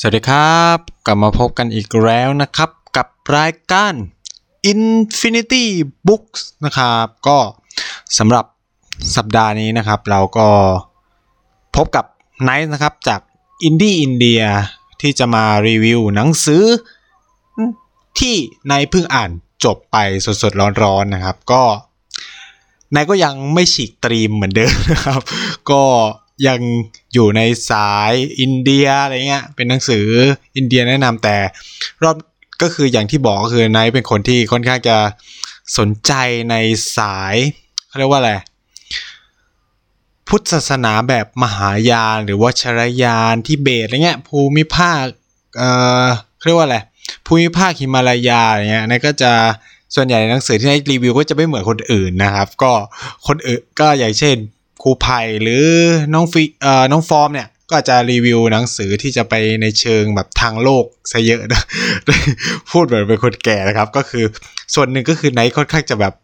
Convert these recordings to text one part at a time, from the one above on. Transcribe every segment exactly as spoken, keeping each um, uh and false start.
สวัสดีครับกลับมาพบกันอีกแล้วนะครับกับรายการ Infinity Books นะครับก็สำหรับสัปดาห์นี้นะครับเราก็พบกับไนท์นะครับจาก Indie India ที่จะมารีวิวหนังสือที่ไนท์เพิ่งอ่านจบไปสดๆร้อนๆนะครับก็ไนท์ก็ยังไม่ฉีกตรีมเหมือนเดิมนะครับก็ยังอยู่ในสายอินเดียอะไรเงี้ยเป็นหนังสืออินเดียแนะนำแต่รอบก็คืออย่างที่บอกก็คือไนท์เป็นคนที่ค่อนข้างจะสนใจในสายเขาเรียกว่าอะไรพุทธศาสนาแบบมหายานหรือวัชรยานทิเบตอะไรเงี้ยภูมิภาคเอ่อเขาเรียกว่าอะไรภูมิภาคหิมาลายาอะไรเงี้ยไนท์ก็จะส่วนใหญ่หนังสือที่ไนท์รีวิวก็จะไม่เหมือนคนอื่นนะครับก็คนอื่นก็อย่างเช่นครูไผ่หรือน้องฟิเอ่อน้องฟอร์มเนี่ยก็จะรีวิวหนังสือที่จะไปในเชิงแบบทางโลกซะเยอะนะ พูดเหมือนเป็นคนแก่นะครับก็คือส่วนหนึ่งก็คือไนท์ค่อนข้างจะแบบ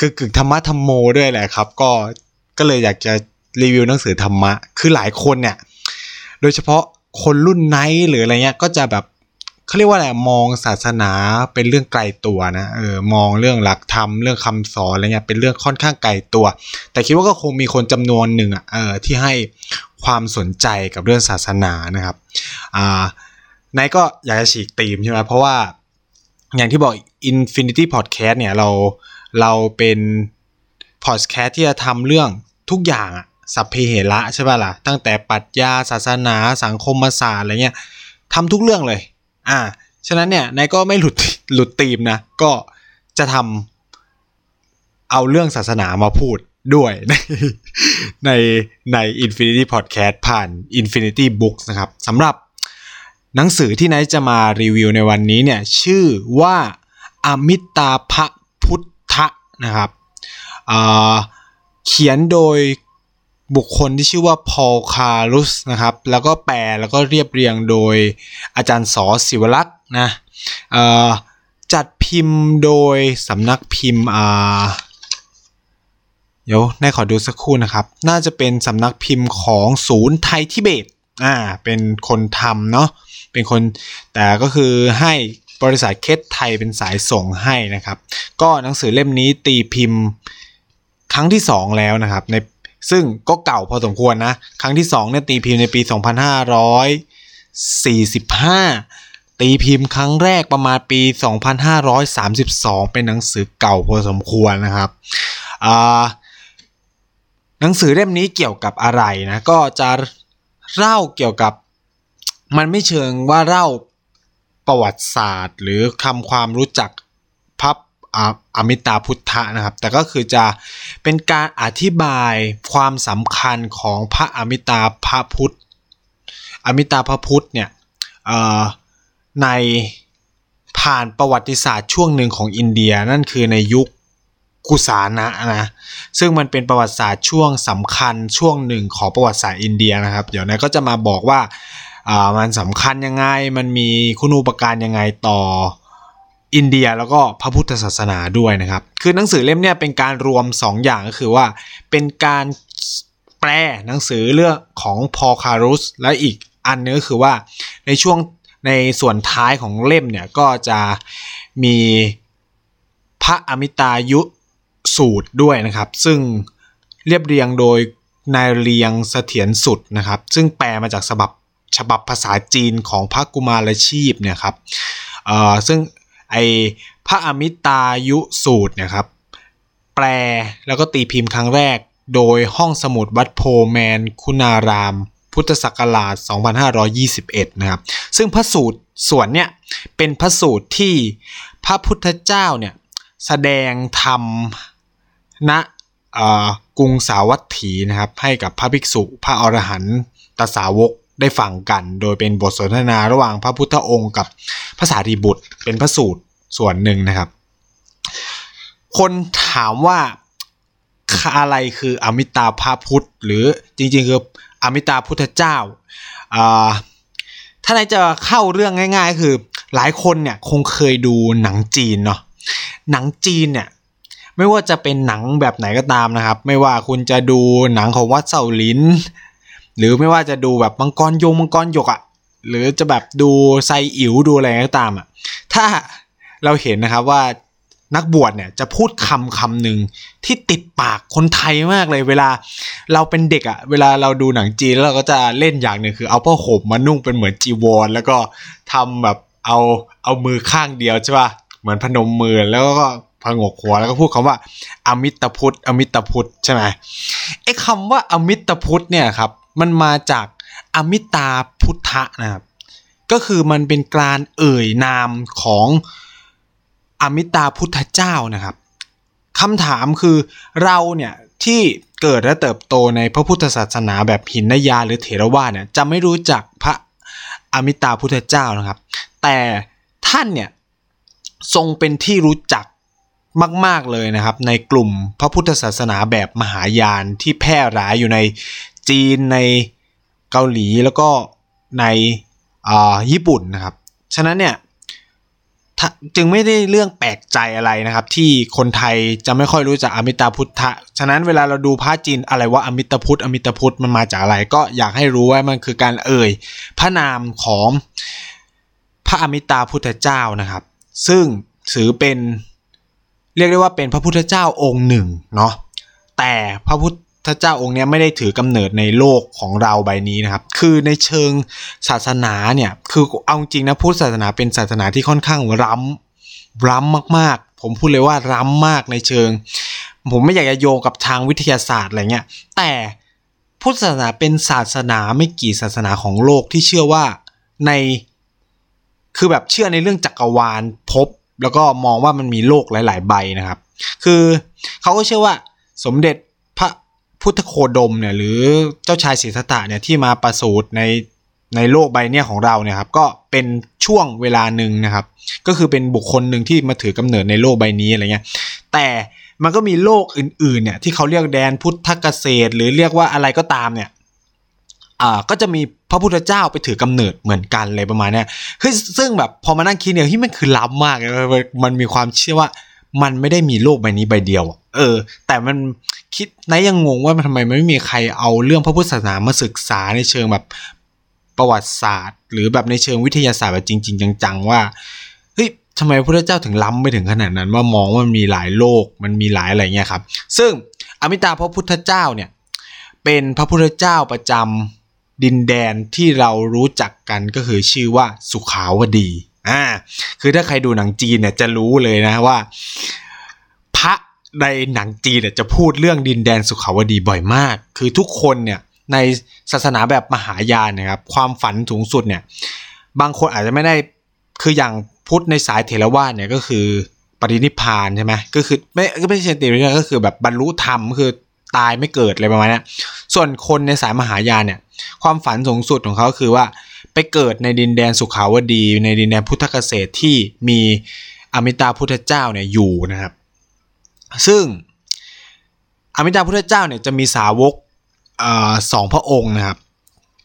กึ่งๆธรรมะธรรมโมด้วยแหละครับก็ก็เลยอยากจะรีวิวหนังสือธรรมะคือหลายคนเนี่ยโดยเฉพาะคนรุ่นไนท์หรืออะไรเงี้ยก็จะแบบเขาเรียกว่าอะไรมองศาสนาเป็นเรื่องไกลตัวนะเออมองเรื่องหลักธรรมเรื่องคำสอนอะไรเงี้ยเป็นเรื่องค่อนข้างไกลตัวแต่คิดว่าก็คงมีคนจำนวนหนึ่งอ่ะเออที่ให้ความสนใจกับเรื่องศาสนานะครับอ่านายก็อยากจะฉีกธีมใช่ไหมเพราะว่าอย่างที่บอก Infinity Podcast เนี่ยเราเราเป็น Podcast ที่จะทำเรื่องทุกอย่างอ่ะสัพเพเหระใช่ป่ะล่ะตั้งแต่ปรัชญาศาสนาสังคมศาสตร์อะไรเงี้ยทำทุกเรื่องเลยอ่าฉะนั้นเนี่ยนายก็ไม่หลุดหลุดธีมนะก็จะทำเอาเรื่องศาสนามาพูดด้วยในในใน Infinity Podcast ผ่าน Infinity Books นะครับสำหรับหนังสือที่นายจะมารีวิวในวันนี้เนี่ยชื่อว่าอมิตาภพุทธะนะครับอ่าเขียนโดยบุคคลที่ชื่อว่าพอลคารุสนะครับแล้วก็แปลแล้วก็เรียบเรียงโดยอาจารย์สอศิวรักษ์นะจัดพิมพ์โดยสำนักพิมพ์อ่าเดี๋ยวนายขอดูสักครู่นะครับน่าจะเป็นสำนักพิมพ์ของศูนย์ไทยทิเบตอ่าเป็นคนทำเนาะเป็นคนแต่ก็คือให้บริษัทเคสไทยเป็นสายส่งให้นะครับก็หนังสือเล่มนี้ตีพิมพ์ครั้งที่สองแล้วนะครับในซึ่งก็เก่าพอสมควรนะครั้งที่สองเนี่ยตีพิมพ์ในปีสองพันห้าร้อยสี่สิบห้าตีพิมพ์ครั้งแรกประมาณปีสองพันห้าร้อยสามสิบสองเป็นหนังสือเก่าพอสมควรนะครับอ่าหนังสือเล่มนี้เกี่ยวกับอะไรนะก็จะเล่าเกี่ยวกับมันไม่เชิงว่าเล่าประวัติศาสตร์หรือคำความรู้จักพระอมิตาพุทธะนะครับแต่ก็คือจะเป็นการอธิบายความสำคัญของพระอมิตาภพุทธอมิตาภพุทธเนี่ยในผ่านประวัติศาสตร์ช่วงหนึ่งของอินเดียนั่นคือในยุคกุสานะนะซึ่งมันเป็นประวัติศาสตร์ช่วงสำคัญช่วงหนึ่งของประวัติศาสตร์อินเดียนะครับเดี๋ยวนายก็จะมาบอกว่ามันสำคัญยังไงมันมีคุณูปการยังไงต่ออินเดียแล้วก็พระพุทธศาสนาด้วยนะครับคือหนังสือเล่มเนี่ยเป็นการรวมสองอย่างก็คือว่าเป็นการแปลหนังสือเรื่องของพอลคารุสและอีกอันนึงก็คือว่าในช่วงในส่วนท้ายของเล่มเนี่ยก็จะมีพระอมิตายุสูตรด้วยนะครับซึ่งเรียบเรียงโดยนายเรียงเสถียรสุดนะครับซึ่งแปลมาจากฉบับฉบับภาษาจีนของพระกุมารชีพเนี่ยครับเอ่อซึ่งไอ้พระอมิตายุสูตรเนี่ยครับแปลแล้วก็ตีพิมพ์ครั้งแรกโดยห้องสมุดวัดโพแมนคุณารามพุทธศักราชสองพันห้าร้อยยี่สิบเอ็ดนะครับซึ่งพระสูตรส่วนเนี้ยเป็นพระสูตรที่พระพุทธเจ้าเนี่ยแสดงธรรมณเอ่อกรุงสาวัตถีนะครับให้กับพระภิกษุพระอรหันตสาวกได้ฟังกันโดยเป็นบทสนทนาระหว่างพระพุทธองค์กับพระสารีบุตรเป็นพระสูตรส่วนหนึ่งนะครับคนถามว่าอะไรคืออมิตาภพุทธหรือจริงๆคืออมิตาพุทธเจ้าถ้าไหนจะเข้าเรื่องง่ายๆคือหลายคนเนี่ยคงเคยดูหนังจีนเนาะหนังจีนเนี่ยไม่ว่าจะเป็นหนังแบบไหนก็ตามนะครับไม่ว่าคุณจะดูหนังของวัดเซาหลินหรือไม่ว่าจะดูแบบมังกรยงมังกรหยกอ่ะ หรือจะแบบดูไซอิ๋วดูอะไรก็ตามอ่ะถ้าเราเห็นนะครับว่านักบวชเนี่ยจะพูดคำคำหนึ่งที่ติดปากคนไทยมากเลยเวลาเราเป็นเด็กอ่ะเวลาเราดูหนังจีนแล้วเราก็จะเล่นอย่างหนึ่งคือเอาผ้าห่มมานุ่งเป็นเหมือนจีวรแล้วก็ทำแบบเอาเอามือข้างเดียวใช่ป่ะเหมือนพนมมือแล้วก็พงกหัวแล้วก็พูดคำว่าอมิตพุทธอมิตพุทธใช่ไหมไอ้คำว่าอมิตพุทธเนี่ยครับมันมาจากอมิตาพุทธะนะครับก็คือมันเป็นการเอ่ยนามของอมิตาพุทธเจ้านะครับคำถามคือเราเนี่ยที่เกิดและเติบโตในพระพุทธศาสนาแบบหินยาหรือเถรวาทเนี่ยจะไม่รู้จักพระอมิตาพุทธเจ้านะครับแต่ท่านเนี่ยทรงเป็นที่รู้จักมากๆเลยนะครับในกลุ่มพระพุทธศาสนาแบบมหายานที่แพร่หลายอยู่ในจีนในเกาหลีแล้วก็ในอ่าญี่ปุ่นนะครับฉะนั้นเนี่ยจึงไม่ได้เรื่องแปลกใจอะไรนะครับที่คนไทยจะไม่ค่อยรู้จักอมิตาพุทธะฉะนั้นเวลาเราดูพระจีนอะไรว่าอมิตาพุทธอมิตาพุทธมันมาจากอะไรก็อยากให้รู้ว่ามันคือการเอ่ยพระนามของพระอมิตาพุทธเจ้านะครับซึ่งถือเป็นเรียกได้ว่าเป็นพระพุทธเจ้าองค์หนึ่งเนาะแต่พระพุทธเจ้าองค์นี้ไม่ได้ถือกำเนิดในโลกของเราใบนี้นะครับคือในเชิงศาสนาเนี่ยคือเอาจริงนะพุทธศาสนาเป็นศาสนาที่ค่อนข้างล้ำล้ำมากๆผมพูดเลยว่าล้ำมากในเชิงผมไม่อยากจะโยงกับทางวิทยาศาสตร์อะไรเงี้ยแต่พุทธศาสนาเป็นศาสนาไม่กี่ศาสนาของโลกที่เชื่อว่าในคือแบบเชื่อในเรื่องจักรวาลภพแล้วก็มองว่ามันมีโลกหลายๆใบนะครับคือเขาก็เชื่อว่าสมเด็จพระพุทธโคดมเนี่ยหรือเจ้าชายสิทธัตถะเนี่ยที่มาประสูติในในโลกใบเนี่ยของเราเนี่ยครับก็เป็นช่วงเวลาหนึ่งนะครับก็คือเป็นบุคคลหนึ่งที่มาถือกำเนิดในโลกใบนี้อะไรเงี้ยแต่มันก็มีโลกอื่นๆเนี่ยที่เขาเรียกแดนพุทธเกษตรหรือเรียกว่าอะไรก็ตามเนี่ยอ่าก็จะมีพระพุทธเจ้าไปถือกำเนิดเหมือนกันเลยประมาณนี้คือซึ่งแบบพอมานั่งคิดเนี่ยที่มันคือล้ำมากเลยมันมีความเชื่อว่ามันไม่ได้มีโลกใบนี้ใบเดียวเออแต่มันคิดนายยังงงว่ามันทำไมไม่มีใครเอาเรื่องพระพุทธศาสนามาศึกษาในเชิงแบบประวัติศาสตร์หรือแบบในเชิงวิทยาศาสตร์แบบจริงๆจังๆว่าเฮ้ยทำไมพระพุทธเจ้าถึงล้ำไปถึงขนาดนั้นว่ามองว่ามันมีหลายโลกมันมีหลายอะไรเงี้ยครับซึ่งอมิตาพระพุทธเจ้าเนี่ยเป็นพระพุทธเจ้าประจำดินแดนที่เรารู้จักกันก็คือชื่อว่าสุขาวดีอ่าคือถ้าใครดูหนังจีนเนี่ยจะรู้เลยนะว่าพระในหนังจีนเนี่ยจะพูดเรื่องดินแดนสุขาวดีบ่อยมากคือทุกคนเนี่ยในศาสนาแบบมหายานนะครับความฝันสูงสุดเนี่ยบางคนอาจจะไม่ได้คืออย่างพุทธในสายเถรวาทเนี่ยก็คือปรินิพพานใช่ไหมก็คือไม่ก็ไม่ใช่ปรินิพพานก็คือแบบบรรลุธรรมคือตายไม่เกิดอะไรประมาณนี้ส่วนคนในสายมหายานเนี่ยความฝันสูงสุดของเขาคือว่าไปเกิดในดินแดนสุขาวดีในดินแดนพุทธเกษตรที่มีอมิตาพุทธเจ้าเนี่ยอยู่นะครับซึ่งอมิตาพุทธเจ้าเนี่ยจะมีสาวกเอ่อสองพระองค์นะครับ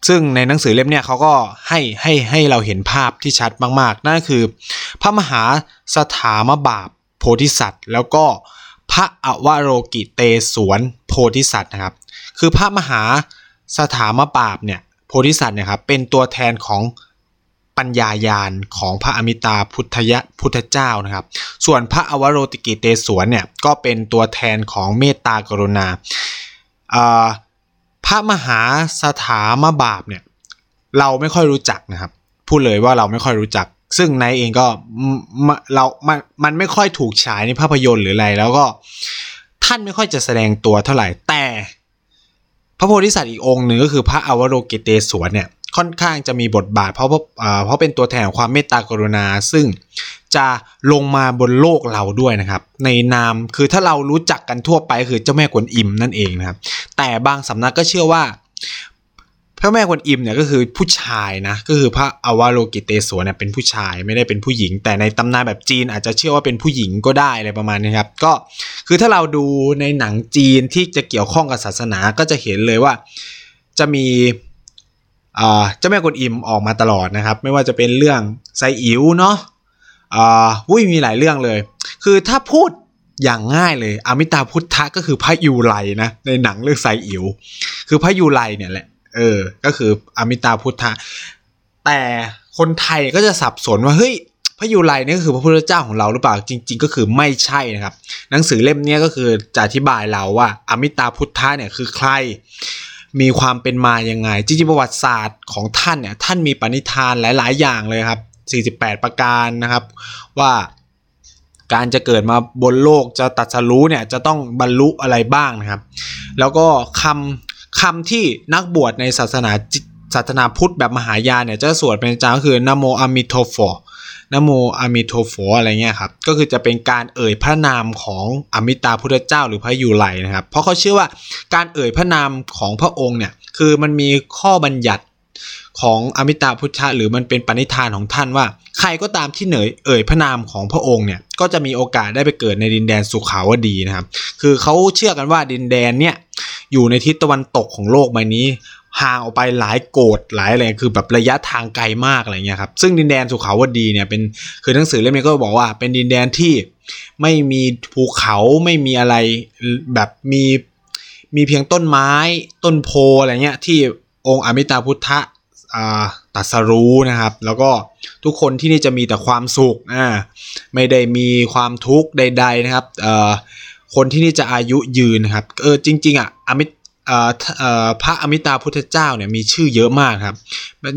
ซึ่งในหนังสือเล่มเนี่ยเขาก็ให้ให้ให้เราเห็นภาพที่ชัดมากๆนั่นก็คือพระมหาสถามบาปโพธิสัตว์แล้วก็พระอวโรกิเตศวรโพธิสัตว์นะครับคือพระมหาสถามบาปเนี่ยโพธิสัตว์เนี่ยครับเป็นตัวแทนของปัญญาญาณของพระอมิตาพุทธยะพุทธเจ้านะครับส่วนพระอวโรติกิเตศวรเนี่ยก็เป็นตัวแทนของเมตตากรุณาอ่าพระมหาสถามบาปเนี่ยเราไม่ค่อยรู้จักนะครับพูดเลยว่าเราไม่ค่อยรู้จักซึ่งนายเองก็เรามันมันไม่ค่อยถูกฉายในภาพยนตร์หรืออะไรแล้วก็ท่านไม่ค่อยจะแสดงตัวเท่าไหร่แต่พระโพธิสัตว์อีกองค์หนึ่งก็คือพระอวโรกิเตศวรเนี่ยค่อนข้างจะมีบทบาทเพราะเพราะเป็นตัวแทนของความเมตตากรุณาซึ่งจะลงมาบนโลกเราด้วยนะครับในนามคือถ้าเรารู้จักกันทั่วไปคือเจ้าแม่กวนอิมนั่นเองนะครับแต่บางสำนักก็เชื่อว่าพระแม่กวนอิมเนี่ยก็คือผู้ชายนะก็คือพระอวโรกิเตศวรเนี่ยเป็นผู้ชายไม่ได้เป็นผู้หญิงแต่ในตำนานแบบจีนอาจจะเชื่อว่าเป็นผู้หญิงก็ได้อะไรประมาณนี้ครับก็คือถ้าเราดูในหนังจีนที่จะเกี่ยวข้องกับศาสนาก็จะเห็นเลยว่าจะมีอ่าเจ้าแม่กวนอิมออกมาตลอดนะครับไม่ว่าจะเป็นเรื่องไซอิ๋วเนาะอ่าวุ้ยมีหลายเรื่องเลยคือถ้าพูดอย่างง่ายเลยอมิตาพุทธะก็คือพระยูไรนะในหนังเรื่องไซอิ๋วคือพระยูไรเนี่ยแหละเออก็คืออมิตาพุทธะ แต่คนไทยก็จะสับสนว่าเฮ้ยพระยุไลนี่ก็คือพระพุทธเจ้าของเราหรือเปล่าจริงๆก็คือไม่ใช่นะครับหนังสือเล่มนี้ก็คือจะอธิบายเราว่าอมิตาพุทธะเนี่ยคือใครมีความเป็นมายังไงจริงๆประวัติศาสตร์ของท่านเนี่ยท่านมีปณิธานหลายๆอย่างเลยครับสี่สิบแปดประการนะครับว่าการจะเกิดมาบนโลกจะตรัสรู้เนี่ยจะต้องบรรลุอะไรบ้างนะครับแล้วก็คำคำที่นักบวชในศาสนาศาสนาพุทธแบบมหายานเนี่ยจะสวดเป็นจาก็คือนะโมอะมิโตโฟนะโมอะมิโตโฟอะไรเงี้ยครับก็คือจะเป็นการเอ่ยพระนามของอมิตาพุทธเจ้าหรือพระยุไลนะครับเพราะเขาเชื่อว่าการเอ่ยพระนามของพระองค์เนี่ยคือมันมีข้อบัญญัติของอมิตาพุทธะหรือมันเป็นปณิธานของท่านว่าใครก็ตามที่เหนื่อยเอ่ยพระนามของพระองค์เนี่ยก็จะมีโอกาสได้ไปเกิดในดินแดนสุขาวดีนะครับคือเขาเชื่อกันว่าดินแดนเนี่ยอยู่ในทิศตะวันตกของโลกใบนี้ห่างออกไปหลายโกฏหลายอะไรคือแบบระยะทางไกลมากอะไรเงี้ยครับซึ่งดินแดนสุขาวดีเนี่ยเป็นคือหนังสือเล่มนี้ก็บอกว่าเป็นดินแดนที่ไม่มีภูเขาไม่มีอะไรแบบมีมีเพียงต้นไม้ต้นโพอะไรเงี้ยที่องค์อมิตาพุทธะตรัสรู้นะครับแล้วก็ทุกคนที่นี่จะมีแต่ความสุขอ่าไม่ได้มีความทุกข์ใดๆนะครับคนที่นี่จะอายุยืนนะครับเออจริงๆอ่ะอมิตพระอมิตาพุทธเจ้าเนี่ยมีชื่อเยอะมากครับ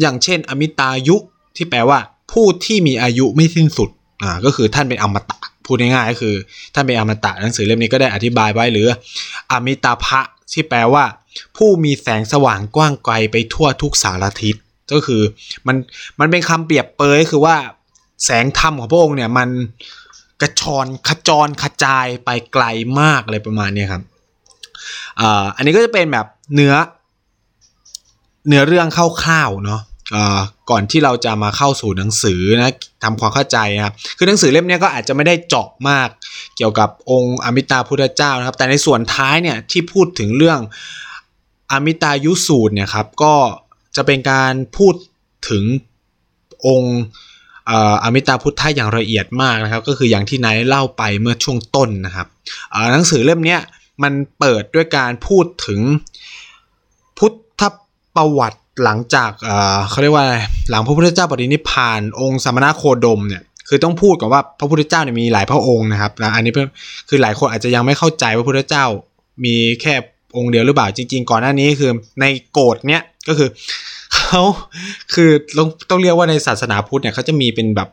อย่างเช่นอมิตายุที่แปลว่าผู้ที่มีอายุไม่สิ้นสุดอ่าก็คือท่านเป็นอมตะพูดง่ายๆก็คือท่านเป็นอมตะหนังสือเล่มนี้ก็ได้อธิบายไว้หรืออมิตาภะที่แปลว่าผู้มีแสงสว่างกว้างไกลไปทั่วทุกสารทิศก็คือมันมันเป็นคำเปรียบเปยคือว่าแสงธรรมของพระองค์เนี่ยมันกระชอนขจรกระจายไปไกลมากอะไรประมาณนี้ครับอ่าอันนี้ก็จะเป็นแบบเนื้อเนื้อเรื่องคร่าวๆเนาะอ่าก่อนที่เราจะมาเข้าสู่หนังสือนะทำความเข้าใจนะครับคือหนังสือเล่มนี้ก็อาจจะไม่ได้เจาะมากเกี่ยวกับองค์อมิตาพุทธเจ้านะครับแต่ในส่วนท้ายเนี่ยที่พูดถึงเรื่องอมิตายุสูตรเนี่ยครับก็จะเป็นการพูดถึงองค์อมิตาพุทธะอย่างละเอียดมากนะครับก็คืออย่างที่นายเล่าไปเมื่อช่วงต้นนะครับหนังสือเล่มนี้มันเปิดด้วยการพูดถึงพุทธประวัติหลังจากเขาเรียกว่าหลังพระพุทธเจ้าปรินิพพานองค์สมณโคดมเนี่ยคือต้องพูดก่อนว่าพระพุทธเจ้าเนี่ยมีหลายพระองค์นะครับอันนี้คือหลายคนอาจจะยังไม่เข้าใจว่าพระพุทธเจ้ามีแค่องค์เดียวหรือเปล่าจริงๆก่อนหน้านี้คือในโกฏเนี้ยก็คือเขาคือต้องต้องเรียกว่าในศาสนาพุทธเนี่ยเขาจะมีเป็นแบบ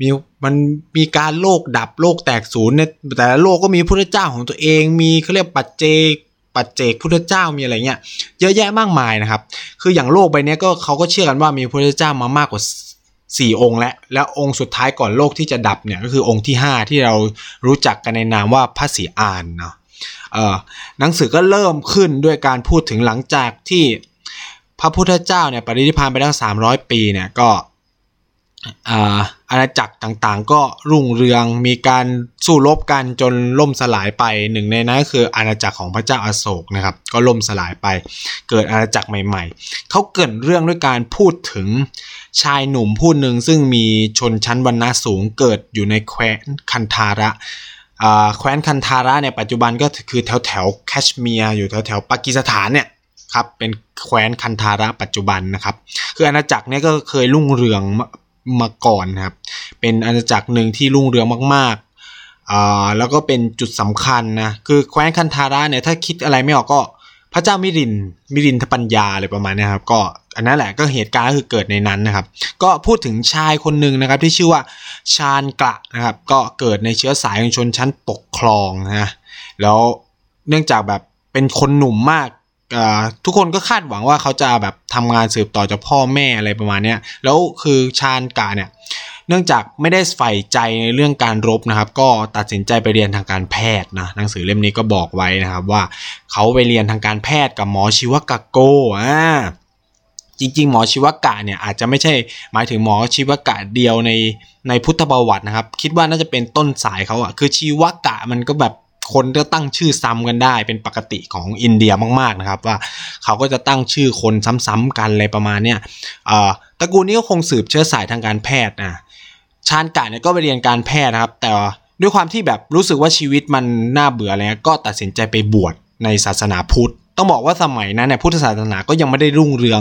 มีมันมีการโลกดับโลกแตกศูนย์เนี่ยแต่ละโลกก็มีพุทธเจ้าของตัวเองมีเขาเรียกปัจเจกปัจเจกพุทธเจ้ามีอะไรเงี้ยเยอะแยะมากมายนะครับคืออย่างโลกใบนี้ก็เขาก็เชื่อกันว่ามีพุทธเจ้ามามากกว่าสี่องค์และแล้วองค์สุดท้ายก่อนโลกที่จะดับเนี่ยก็คือองค์ที่ห้าที่เรารู้จักกันในนามว่าพระศรีอานเนาะเอ่อหนังสือก็เริ่มขึ้นด้วยการพูดถึงหลังจากที่พระพุทธเจ้าเนี่ยปรินิพพานไปแล้วสามร้อยปีเนี่ยก็อาณาจักรต่างๆก็รุ่งเรืองมีการสู้รบกันจนล่มสลายไปหนึ่งในนั้นก็คืออาณาจักรของพระเจ้าอโศกนะครับก็ล่มสลายไปเกิดอาณาจักรใหม่ๆเขาเกริ่นเรื่องด้วยการพูดถึงชายหนุ่มผู้หนึ่งซึ่งมีชนชั้นวรรณะสูงเกิดอยู่ในแคว้นคันธาระแคว้นคันธาระเนี่ยปัจจุบันก็คือแถวแถวแคชเมียร์อยู่แถวแถวปากีสถานเนี่ยครับเป็นแคว้นคันธาระปัจจุบันนะครับคืออาณาจักรเนี่ยก็เคยรุ่งเรืองมาก่อนนะครับเป็นอาณาจักรหนึ่งที่รุ่งเรืองมากๆอ่าแล้วก็เป็นจุดสำคัญนะคือแคว้นคันธาระเนี่ยถ้าคิดอะไรไม่ออกก็พระเจ้ามิลินมิลินทปัญญาอะไรประมาณนี้ครับก็อันนั้นแหละก็เหตุการณ์ก็คือเกิดในนั้นนะครับก็พูดถึงชายคนหนึ่งนะครับที่ชื่อว่าชานกะนะครับก็เกิดในเชื้อสายของชนชั้นปกครองนะแล้วเนื่องจากแบบเป็นคนหนุ่มมากทุกคนก็คาดหวังว่าเขาจะแบบทำงานสืบต่อจากพ่อแม่อะไรประมาณนี้แล้วคือชานกะเนี่ยเนื่องจากไม่ได้ใฝ่ใจในเรื่องการรบนะครับก็ตัดสินใจไปเรียนทางการแพทย์นะหนังสือเล่มนี้ก็บอกไว้นะครับว่าเขาไปเรียนทางการแพทย์กับหมอชิวกะโกอ่าจริงๆหมอชิวกะเนี่ยอาจจะไม่ใช่หมายถึงหมอชิวกะเดียวในในพุทธประวัตินะครับคิดว่าน่าจะเป็นต้นสายเขาอ่ะคือชิวกะมันก็แบบคนก็ตั้งชื่อซ้ำกันได้เป็นปกติของอินเดียมากๆนะครับว่าเขาก็จะตั้งชื่อคนซ้ำๆกันอะไรประมาณเนี้ยตระกูลนี้ก็คงสืบเชื้อสายทางการแพทย์นะชานกะเนี่ยก็ไปเรียนการแพทย์นะครับแต่ด้วยความที่แบบรู้สึกว่าชีวิตมันน่าเบื่ออะไรก็ตัดสินใจไปบวชในศาสนาพุทธต้องบอกว่าสมัยนั้นเนี่ยพุทธศาสนาก็ยังไม่ได้รุ่งเรือง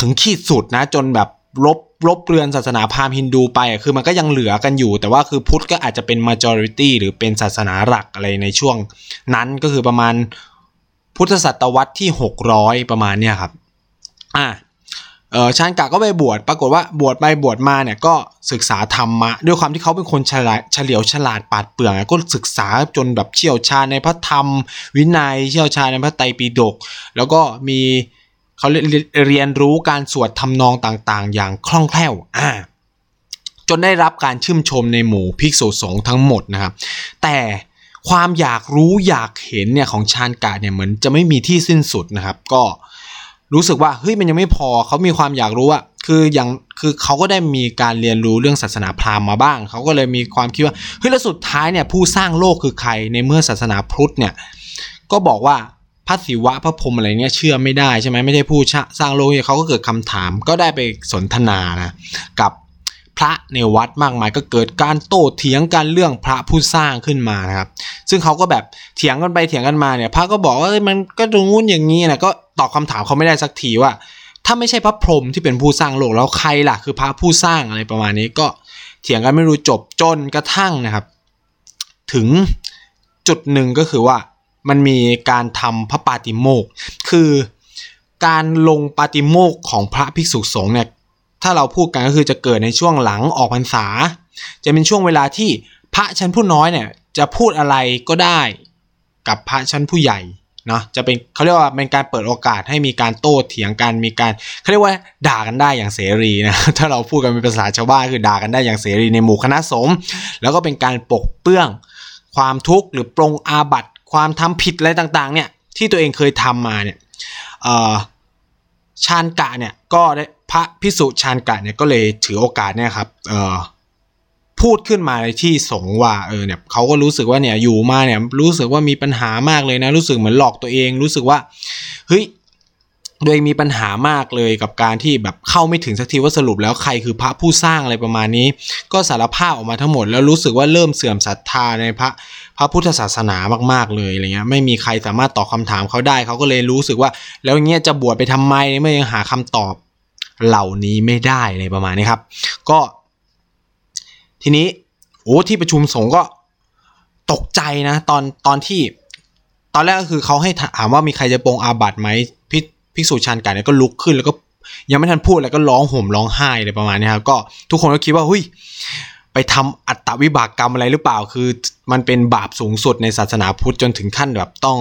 ถ ถึงขีดสุดนะจนแบบลบลบเลือนศาสนาพราหมณ์ฮินดูไปอ่ะคือมันก็ยังเหลือกันอยู่แต่ว่าคือพุทธก็อาจจะเป็น majority หรือเป็นศาสนาหลักอะไรในช่วงนั้นก็คือประมาณพุทธศตวรรษที่หกร้อยประมาณเนี่ยครับอ่ะเออชานกะก็ไปบวชปรากฏว่าบวชไปบวชมาเนี่ยก็ศึกษาธรรมะด้วยความที่เขาเป็นคนฉลาดเฉลียวฉลาดปราดเปรื่องก็ศึกษาจนแบบเชี่ยวชาญในพระธรรมวินัยเชี่ยวชาญในพระไตรปิฎกแล้วก็มีเขาเรียนรู้การสวดทำนองต่างๆอย่างคล่องแคล่วอ่าจนได้รับการชื่นชมในหมู่ภิกษุสงฆ์ทั้งหมดนะครับแต่ความอยากรู้อยากเห็นเนี่ยของชานกะเนี่ยเหมือนจะไม่มีที่สิ้นสุดนะครับก็รู้สึกว่าเฮ้ยมันยังไม่พอเขามีความอยากรู้อ่ะคืออย่างคือเขาก็ได้มีการเรียนรู้เรื่องศาสนาพราหมณ์มาบ้างเขาก็เลยมีความคิดว่าเฮ้ยแล้วสุดท้ายเนี่ยผู้สร้างโลกคือใครในเมื่อศาสนาพุทธเนี่ยก็บอกว่าพระศิวะพระพรหมอะไรเนี่ยเชื่อไม่ได้ใช่ไหมไม่ใช่ผู้สร้างโลกเขาก็เกิดคำถามก็ได้ไปสนทนานะกับพระในวัดมากมายก็เกิดการโต้เถียงกันเรื่องพระผู้สร้างขึ้นมานะครับซึ่งเขาก็แบบเถียงกันไปเถียงกันมาเนี่ยพระก็บอกว่ามันก็ตรงนู้นอย่างนี้นะก็ตอบคำถามเขาไม่ได้สักทีว่าถ้าไม่ใช่พระพรหมที่เป็นผู้สร้างโลกแล้วใครล่ะคือพระผู้สร้างอะไรประมาณนี้ก็เถียงกันไม่รู้จบจนกระทั่งนะครับถึงจุดหนึ่งก็คือว่ามันมีการทำพระปาติโมกข์คือการลงปาติโมกข์ของพระภิกษุสงฆ์เนี่ยถ้าเราพูดกันก็คือจะเกิดในช่วงหลังออกพรรษาจะเป็นช่วงเวลาที่พระชั้นผู้น้อยเนี่ยจะพูดอะไรก็ได้กับพระชั้นผู้ใหญ่เนาะจะเป็นเขาเรียกว่าเป็นการเปิดโอกาสให้มีการโต้เถียงกันมีการเขาเรียกว่าด่ากันได้อย่างเสรีนะถ้าเราพูดกันเป็นภาษาชาวบ้านคือด่ากันได้อย่างเสรีในหมู่คณะสงฆ์แล้วก็เป็นการปกเปื้องความทุกข์หรือปรงอาบัติความทำผิดอะไรต่างๆเนี่ยที่ตัวเองเคยทำมาเนี่ยชานกะเนี่ยก็ได้พระภิกษุชานกะเนี่ยก็เลยถือโอกาสเนี่ยครับพูดขึ้นมาในที่สงฆ์ว่าเออเนี่ยเขาก็รู้สึกว่าเนี่ยอยู่มาเนี่ยรู้สึกว่ามีปัญหามากเลยนะรู้สึกเหมือนหลอกตัวเองรู้สึกว่าเฮ้ยโดยมีปัญหามากเลยกับการที่แบบเข้าไม่ถึงสักทีว่าสรุปแล้วใครคือพระผู้สร้างอะไรประมาณนี้ก็สารภาพออกมาทั้งหมดแล้วรู้สึกว่าเริ่มเสื่อมศรัทธาในพระพระพุทธศาสนามากๆเลยอะไรเงี้ยไม่มีใครสามารถตอบคำถามเขาได้เขาก็เลยรู้สึกว่าแล้วเงี้ยจะบวชไปทำไมเมื่อยังหาคำตอบเหล่านี้ไม่ได้อะไรประมาณนี้ครับก็ทีนี้โอ้ที่ประชุมสงฆ์ก็ตกใจนะตอนตอนที่ตอนแรกก็คือเขาให้ถามว่ามีใครจะปรงอาบัติไหมภิกษุชานกะเนี่ยก็ลุกขึ้นแล้วก็ยังไม่ทันพูดแล้วก็ร้องห่มร้องไห้อะไรประมาณนี้ครับก็ทุกคนก็คิดว่าเฮ้ยไปทำอัตตวิบากกรรมอะไรหรือเปล่าคือมันเป็นบาปสูงสุดในศาสนาพุทธจนถึงขั้นแบบต้อง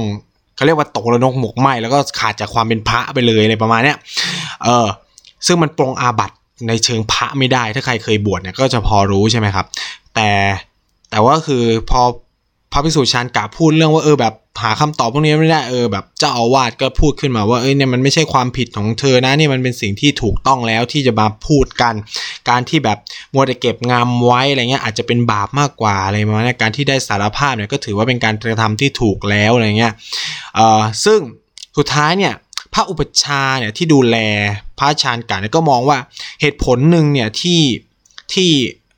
เขาเรียกว่าตกระนกหมกไหมแล้วก็ขาดจากความเป็นพระไปเลยอะไรประมาณนี้เออซึ่งมันปรงอาบัติในเชิงพระไม่ได้ถ้าใครเคยบวชเนี่ยก็จะพอรู้ใช่ไหมครับแต่แต่ว่าคือพอพระภิกษุชานกะพูดเรื่องว่าเออแบบหาคำตอบพวกนี้ไม่ได้เออแบบเจ้าอาวาสก็พูดขึ้นมาว่าเอ้ยเนี่ยมันไม่ใช่ความผิดของเธอนะนี่มันเป็นสิ่งที่ถูกต้องแล้วที่จะมาพูดกันการที่แบบมัวแต่เก็บงำไว้อะไรเงี้ยอาจจะเป็นบาปมากกว่าอะไรประมาณนี้การที่ได้สารภาพเนี่ยก็ถือว่าเป็นการกระทำที่ถูกแล้วอะไรเงี้ยเอ่อซึ่งสุดท้ายเนี่ยพระอุปัชฌาย์เนี่ยที่ดูแลพระชานกะเนี่ยก็มองว่าเหตุผลหนึ่งเนี่ยที่ที่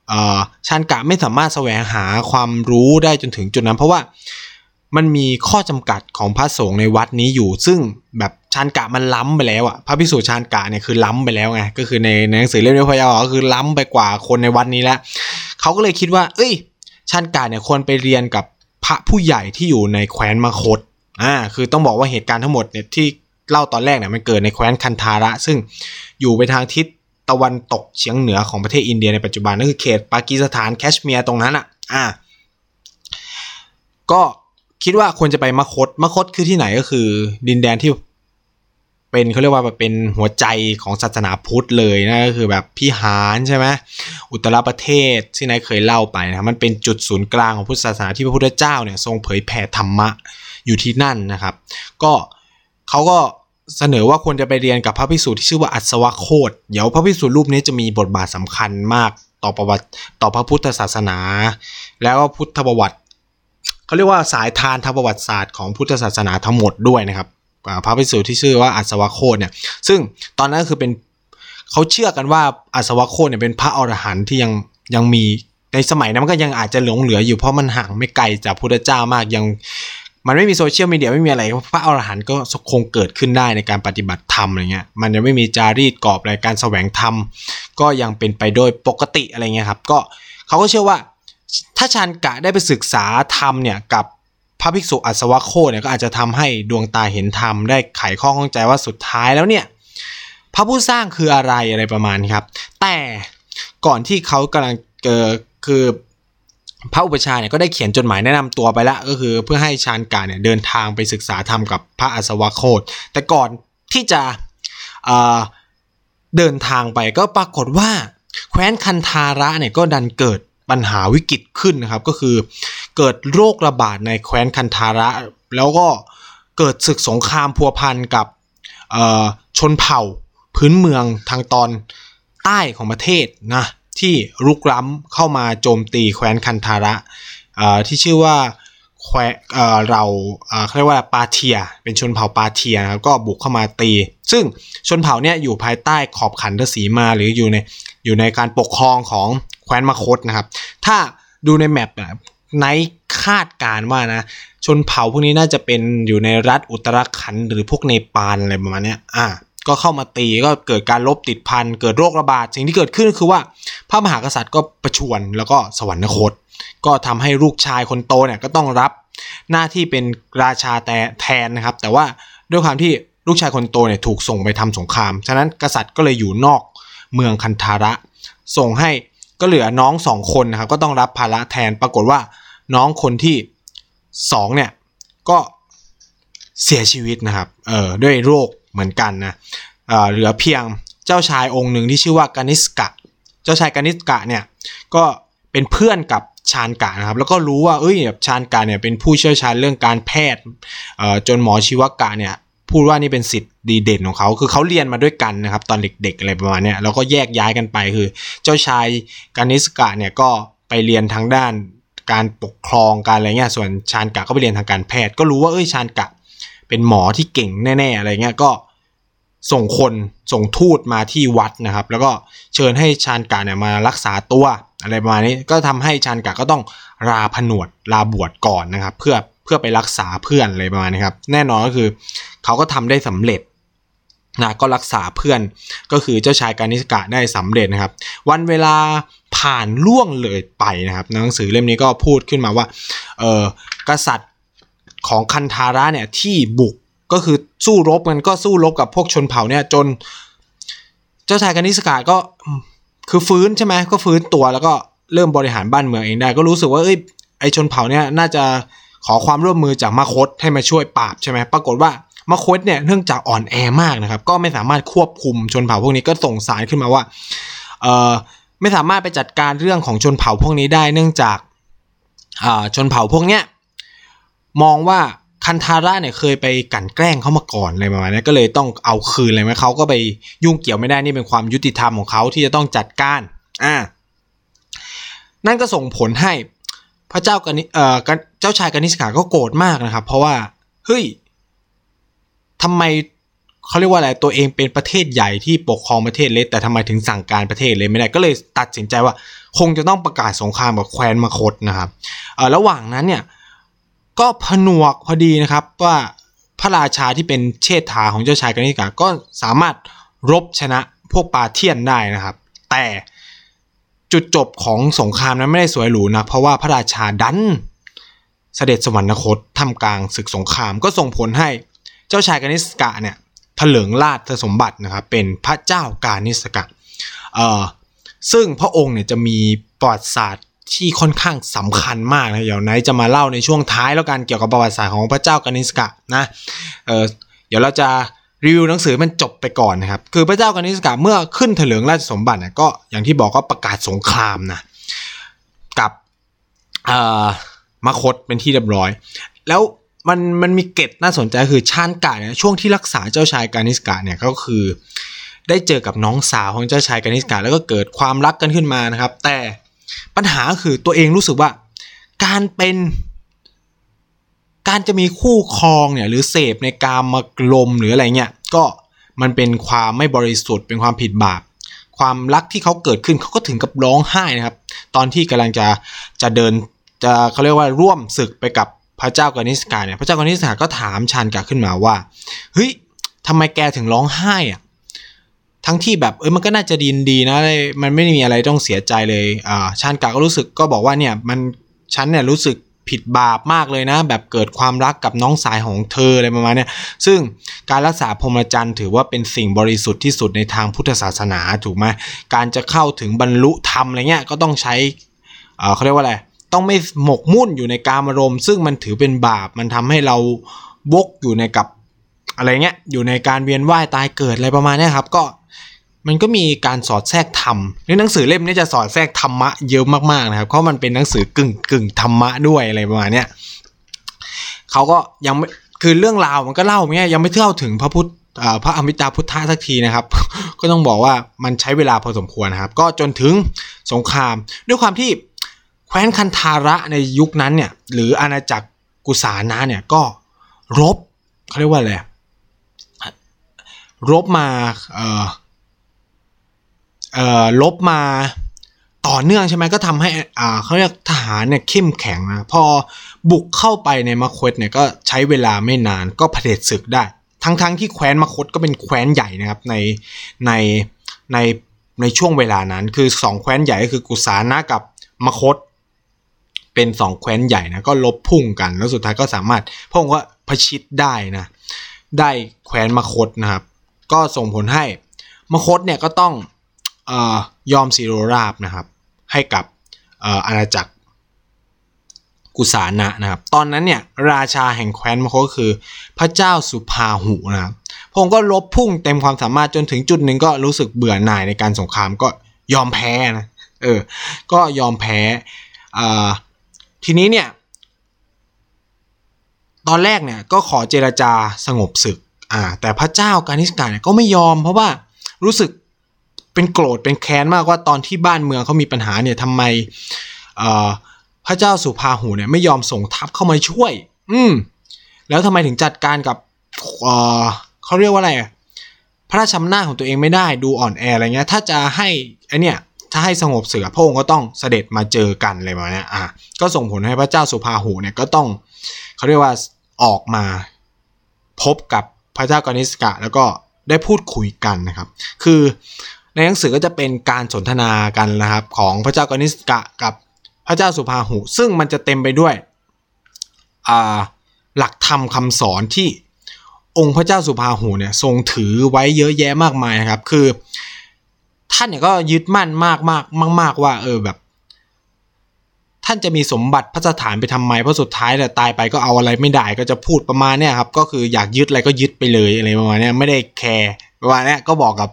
เอ่อชานกะไม่สามารถแสวงหาความรู้ได้จนถึงจุดนั้นเพราะว่ามันมีข้อจำกัดของพระสงฆ์ในวัดนี้อยู่ซึ่งแบบชานกะมันล้ำไปแล้วอ่ะพระภิกษุชานกะเนี่ยคือล้ำไปแล้วไงก็คือในหนังสือเล่มนี้พยาวก็คือล้ำไปกว่าคนในวัดนี้แล้วเขาก็เลยคิดว่าเอ้ยชานกะเนี่ยควรไปเรียนกับพระผู้ใหญ่ที่อยู่ในแคว้นมคธอ่าคือต้องบอกว่าเหตุการณ์ทั้งหมดเนี่ยที่เล่าตอนแรกเนี่ยมันเกิดในแคว้นคันธาระซึ่งอยู่ไปทางทิศตะวันตกเฉียงเหนือของประเทศอินเดียในปัจจุบันนั่นคือเขตปากีสถานแคชเมียร์ตรงนั้นอ่ะอ่าก็คิดว่าควรจะไปมคธมคธคือที่ไหนก็คือดินแดนที่เป็นเขาเรียกว่าเป็นหัวใจของศาสนาพุทธเลยนะก็คือแบบพิหารใช่ไหมอุตรประเทศที่นายเคยเล่าไปนะมันเป็นจุดศูนย์กลางของพุทธศาสนาที่พระพุทธเจ้าเนี่ยทรงเผยแผ่ธรรมะอยู่ที่นั่นนะครับก็เขาก็เสนอว่าควรจะไปเรียนกับพระภิกษุที่ชื่อว่าอัศวโคตเดี๋ยวพระภิกษุรูปนี้จะมีบทบาทสำคัญมากต่อประวัติต่อพระพุทธศาสนาแล้วก็พุทธประวัติเขาเรียกว่าสายทานทางประวัติศาสตร์ของพุทธศาสนาทั้งหมดด้วยนะครับพระภิกษุที่ชื่อว่าอัศวโคตเนี่ยซึ่งตอนนั้นก็คือเป็นเขาเชื่อกันว่าอัศวโคตเนี่ยเป็นพระอรหันต์ที่ยังยังมีในสมัยนั้นก็ยังอาจจะหลงเหลืออยู่เพราะมันห่างไม่ไกลจากพุทธเจ้ามากยัง มันไม่มีโซเชียลมีเดียไม่มีอะไรพระอรหันต์ก็คงเกิดขึ้นได้ในการปฏิบัติธรรมอะไรเงี้ยมันยังไม่มีจารีตกรอบอะไรการแสวงธรรมก็ยังเป็นไปโดยปกติอะไรเงี้ยครับก็เขาก็เชื่อว่าถ้าฌานกะได้ไปศึกษาธรรมเนี่ยกับพระภิกษุอัสวโคเนี่ยก็อาจจะทำให้ดวงตาเห็นธรรมได้ไขข้อข้องใจว่าสุดท้ายแล้วเนี่ยพระผู้สร้างคืออะไรอะไรประมาณนี้ครับแต่ก่อนที่เขากำลังเกิดคือพระอุปชาเนี่ยก็ได้เขียนจดหมายแนะนำตัวไปแล้วก็คือเพื่อให้ฌานกะเนี่ยเดินทางไปศึกษาธรรมกับพระอัสวโคตแต่ก่อนที่จะเอ่อเดินทางไปก็ปรากฏว่าแคว้นคันธาระเนี่ยก็ดันเกิดปัญหาวิกฤตขึ้นนะครับก็คือเกิดโรคระบาดในแคว้นคันธาระแล้วก็เกิดศึกสงครามพัวพันกับชนเผ่าพื้นเมืองทางตอนใต้ของประเทศนะที่รุกล้ำเข้ามาโจมตีแคว้นคันธาระที่ชื่อว่าแคว้นเราเรียกว่าปาเทียเป็นชนเผ่าปาเทียนะครับก็บุกเข้ามาตีซึ่งชนเผ่าเนี่ยอยู่ภายใต้ขอบขันธสีมาหรืออยู่ในอยู่ในการปกครองของแคว้นมคธนะครับถ้าดูในแมปนะไนท์คาดการณ์ว่านะชนเผ่าพวกนี้น่าจะเป็นอยู่ในรัฐอุตราขันธ์หรือพวกเนปาลอะไรประมาณเนี้ยอ่ะก็เข้ามาตีก็เกิดการลบติดพันเกิดโรคระบาดสิ่งที่เกิดขึ้นคือว่าพระมหากษัตริย์ก็ประชวรแล้วก็สวรรคตก็ทำให้ลูกชายคนโตเนี่ยก็ต้องรับหน้าที่เป็นราชาแต่แทนนะครับแต่ว่าด้วยความที่ลูกชายคนโตเนี่ยถูกส่งไปทำสงครามฉะนั้นกษัตริย์ก็เลยอยู่นอกเมืองคันธาระส่งให้ก็เหลือน้องสองคนนะครับก็ต้องรับภาระแทนปรากฏว่าน้องคนที่สองเนี่ยก็เสียชีวิตนะครับเอ่อด้วยโรคเหมือนกันนะ เอ่อ เหลือเพียงเจ้าชายองค์หนึ่งที่ชื่อว่ากานิสกะเจ้าชายกานิสกะเนี่ยก็เป็นเพื่อนกับฌานกะนะครับแล้วก็รู้ว่าเอ้ยแบบฌานกะเนี่ยเป็นผู้เชี่ยวชาญเรื่องการแพทย์เอ่อจนหมอชีวกะเนี่ยพูดว่านี่เป็นศิษย์ดีเด่นของเขาคือเขาเรียนมาด้วยกันนะครับตอนเด็กๆอะไรประมาณเนี้ยแล้วก็แยกย้ายกันไปคือเจ้าชายกานิสกะเนี่ยก็ไปเรียนทางด้านการปกครองการอะไรเงี้ยส่วนฌานกะก็ไปเรียนทางการแพทย์ก็รู้ว่าเอ้ยฌานกะเป็นหมอที่เก่งแน่ๆอะไรเงี้ยก็ส่งคนส่งทูตมาที่วัดนะครับแล้วก็เชิญให้ฌานกะเนี่ยมารักษาตัวอะไรประมาณนี้ก็ทำให้ฌานกะก็ต้องลาผนวดลาบวชก่อนนะครับเพื่อเพื่อไปรักษาเพื่อนอะไรประมาณนี้ครับแน่นอนก็คือเขาก็ทำได้สำเร็จนะก็รักษาเพื่อนก็คือเจ้าชายกานิสกะได้สำเร็จนะครับวันเวลาผ่านล่วงเลยไปนะครับหนังสือเล่มนี้ก็พูดขึ้นมาว่าเอ่อกษัตริย์ของคันธาระเนี่ยที่บุกก็คือสู้รบกันก็สู้รบกับพวกชนเผ่าเนี่ยจนเจ้าชายกานิสกะก็คือฟื้นใช่ไหมก็ฟื้นตัวแล้วก็เริ่มบริหารบ้านเมืองเองได้ก็รู้สึกว่าเอ้ยไอชนเผ่าเนี่ยน่าจะขอความร่วมมือจากมคธให้มาช่วยปราบใช่ไหมปรากฏว่ามคธเนี่ยเนื่องจากอ่อนแอมากนะครับก็ไม่สามารถควบคุมชนเผ่าพวกนี้ก็ส่งสารขึ้นมาว่าเออไม่สามารถไปจัดการเรื่องของชนเผ่าพวกนี้ได้เนื่องจากอ่าชนเผ่าพวกเนี้ยมองว่าคันธาระเนี่ยเคยไปกลั่นแกล้งเขามาก่อนอะไรประมาณนี้ก็เลยต้องเอาคืนเลยไหมเขาก็ไปยุ่งเกี่ยวไม่ได้นี่เป็นความยุติธรรมของเขาที่จะต้องจัดการอ่านั่นก็ส่งผลให้พระเจ้ากันเอ่อเจ้าชายกนิษฐาก็โกรธมากนะครับเพราะว่าเฮ้ยทำไมเขาเรียกว่าอะไรตัวเองเป็นประเทศใหญ่ที่ปกครองประเทศเล็กแต่ทำไมถึงสั่งการประเทศเล็กไม่ได้ก็เลยตัดสินใจว่าคงจะต้องประกาศสงครามกับแคว้นมคธนะครับเอ่อระหว่างนั้นเนี่ยก็ผนวกพอดีนะครับว่าพระราชาที่เป็นเชษฐาของเจ้าชายกนิษฐาก็สามารถรบชนะพวกปาเทียนได้นะครับแต่จุดจบของสงครามนั้นไม่ได้สวยหรูนะเพราะว่าพระราชาดันเสด็จสวรรคตท่ามกลางศึกสงครามก็ส่งผลให้เจ้าชายกานิสกะเนี่ยเถลิงราชสมบัตินะครับเป็นพระเจ้ากานิสกะเอ่อซึ่งพระองค์เนี่ยจะมีประวัติศาสตร์ที่ค่อนข้างสำคัญมากนะเดี๋ยวไนท์จะมาเล่าในช่วงท้ายแล้วกันเกี่ยวกับประวัติศาสตร์ของพระเจ้ากานิสกะนะเอ่อเดี๋ยวเราจะรีวิวหนังสือมันจบไปก่อนนะครับคือพระเจ้ากานิสกะเมื่อขึ้นเถลิงราชสมบัติเนี่ยก็อย่างที่บอกก็ประกาศสงครามนะกับเอ่อมคธเป็นที่เรียบร้อยแล้วมันมันมีเกร็ดน่าสนใจคือฌานกะเนี่ยช่วงที่รักษาเจ้าชายกานิสกะเนี่ยก็คือได้เจอกับน้องสาวของเจ้าชายกานิสกะแล้วก็เกิดความรักกันขึ้นมานะครับแต่ปัญหาคือตัวเองรู้สึกว่าการเป็นการจะมีคู่ครองเนี่ยหรือเสพในกามลมหรืออะไรเงี้ยก็มันเป็นความไม่บริสุทธิ์เป็นความผิดบาปความรักที่เขาเกิดขึ้นเขาก็ถึงกับร้องไห้นะครับตอนที่กำลังจะจะเดินจะเขาเรียกว่าร่วมศึกไปกับพ ระเจ้ากานิสกาเนี่ยพระเจ้ากานิสกาก็ถามชันกะขึ้นมาว่าเฮ้ยทำไมแกถึงร้องไห้อ่ะทั้งที่แบบเอ้ยมันก็น่าจะดีดีนะมันไม่มีอะไรต้องเสียใจเลยอ่าชันกะก็รู้สึกก็บอกว่าเนี่ยมันฉันเนี่ยรู้สึกผิดบาปมากเลยนะแบบเกิดความรักกับน้องสายของเธออะไรประมาณนี้ซึ่งการรักษาพรหมจรรย์ถือว่าเป็นสิ่งบริสุทธิ์ที่สุดในทางพุทธศาสนาถูกไหมการจะเข้าถึงบรรลุธรรมอะไรเงี้ยก็ต้องใช้เอ่อเขาเรียกว่าอะไรต้องไม่หมกมุ่นอยู่ในกามารมณ์ซึ่งมันถือเป็นบาปมันทำให้เราวกอยู่ในกับอะไรเงี้ยอยู่ในการเวียนว่ายตายเกิดอะไรประมาณนี้ครับก็มันก็มีการสอดแทรกธรรมหนังสือเล่มนี้จะสอดแทรกธรรมะเยอะมากๆนะครับเพราะมันเป็นหนังสือกึ่งกึ่งธรรมะด้วยอะไรประมาณเนี้ยเขาก็ยังไม่คือเรื่องราวมันก็เล่าเนี้ยยังไม่เท่าถึงพระพุทธพระอมิตาพุทธะสักทีนะครับ ก็ต้องบอกว่ามันใช้เวลาพอสมควรนะครับก็จนถึงสงครามด้วยความที่แคว้นคันธาระในยุคนั้นเนี่ยหรืออาณาจักรกุสานะเนี่ยก็รบเขาเรียกว่าอะไรรบมาเอ่อเอ่อลบมาต่อเนื่องใช่ไหมก็ทำให้อ่าเขาเรียกทหารเนี่ยเข้มแข็งนะพอบุกเข้าไปในมคธเนี่ยก็ใช้เวลาไม่นานก็เผด็จศึกได้ทั้งๆ ท, ที่แคว้นมคธก็เป็นแคว้นใหญ่นะครับในในในในช่วงเวลานั้นคือสองแคว้นใหญ่ก็คือกุสานะกับมคธเป็นสองแคว้นใหญ่นะก็ลบพุ่งกันแล้วสุดท้ายก็สามารถพระองค์ก็พชิตได้นะได้แคว้นมคธนะครับก็ส่งผลให้มคธเนี่ยก็ต้องยอมสิโรราบนะครับให้กับอาณาจักรกุสานะนะครับตอนนั้นเนี่ยราชาแห่งแคว้นมคธก็คือพระเจ้าสุภาหุนะครับพระองค์ก็ลบพุ่งเต็มความสามารถจนถึงจุดหนึ่งก็รู้สึกเบื่อหน่ายในการสงครามก็ยอมแพ้นะเออก็ยอมแพ้ทีนี้เนี่ยตอนแรกเนี่ยก็ขอเจรจาสงบศึกอ่าแต่พระเจ้ากานิสกาเนี่ยก็ไม่ยอมเพราะว่ารู้สึกเป็นโกรธเป็นแค้นมากว่าตอนที่บ้านเมืองเขามีปัญหาเนี่ยทำไมพระเจ้าสุภาหูเนี่ยไม่ยอมส่งทัพเข้ามาช่วยอืมแล้วทำไมถึงจัดการกับ เ, เขาเรียกว่าอะไรพระราชอำนาจของตัวเองไม่ได้ดูอ่อนแออะไรเงี้ยถ้าจะให้ไอเนี่ยถ้าให้สงบศึกพระองค์ก็ต้องเสด็จมาเจอกันอะไรแบบนี้อ่ะก็ส่งผลให้พระเจ้าสุภาหูเนี่ยก็ต้องเขาเรียกว่าออกมาพบกับพระเจ้ากานิสกะแล้วก็ได้พูดคุยกันนะครับคือในหนังสือก็จะเป็นการสนทนากันนะครับของพระเจ้ากานิสกะกับพระเจ้าสุภาหุซึ่งมันจะเต็มไปด้วยหลักธรรมคำสอนที่องค์พระเจ้าสุภาหุเนี่ยทรงถือไว้เยอะแยะมากมายนะครับคือท่านเนี่ยก็ยึดมั่นมากมากมากมากว่าเออแบบท่านจะมีสมบัติพระสถานไปทำไมเพราะสุดท้ายแต่ตายไปก็เอาอะไรไม่ได้ก็จะพูดประมาณเนี้ยครับก็คืออยากยึดอะไรก็ยึดไปเลยอะไรประมาณเนี้ยไม่ได้แคร์ประมาณนี้ก็บอกกับ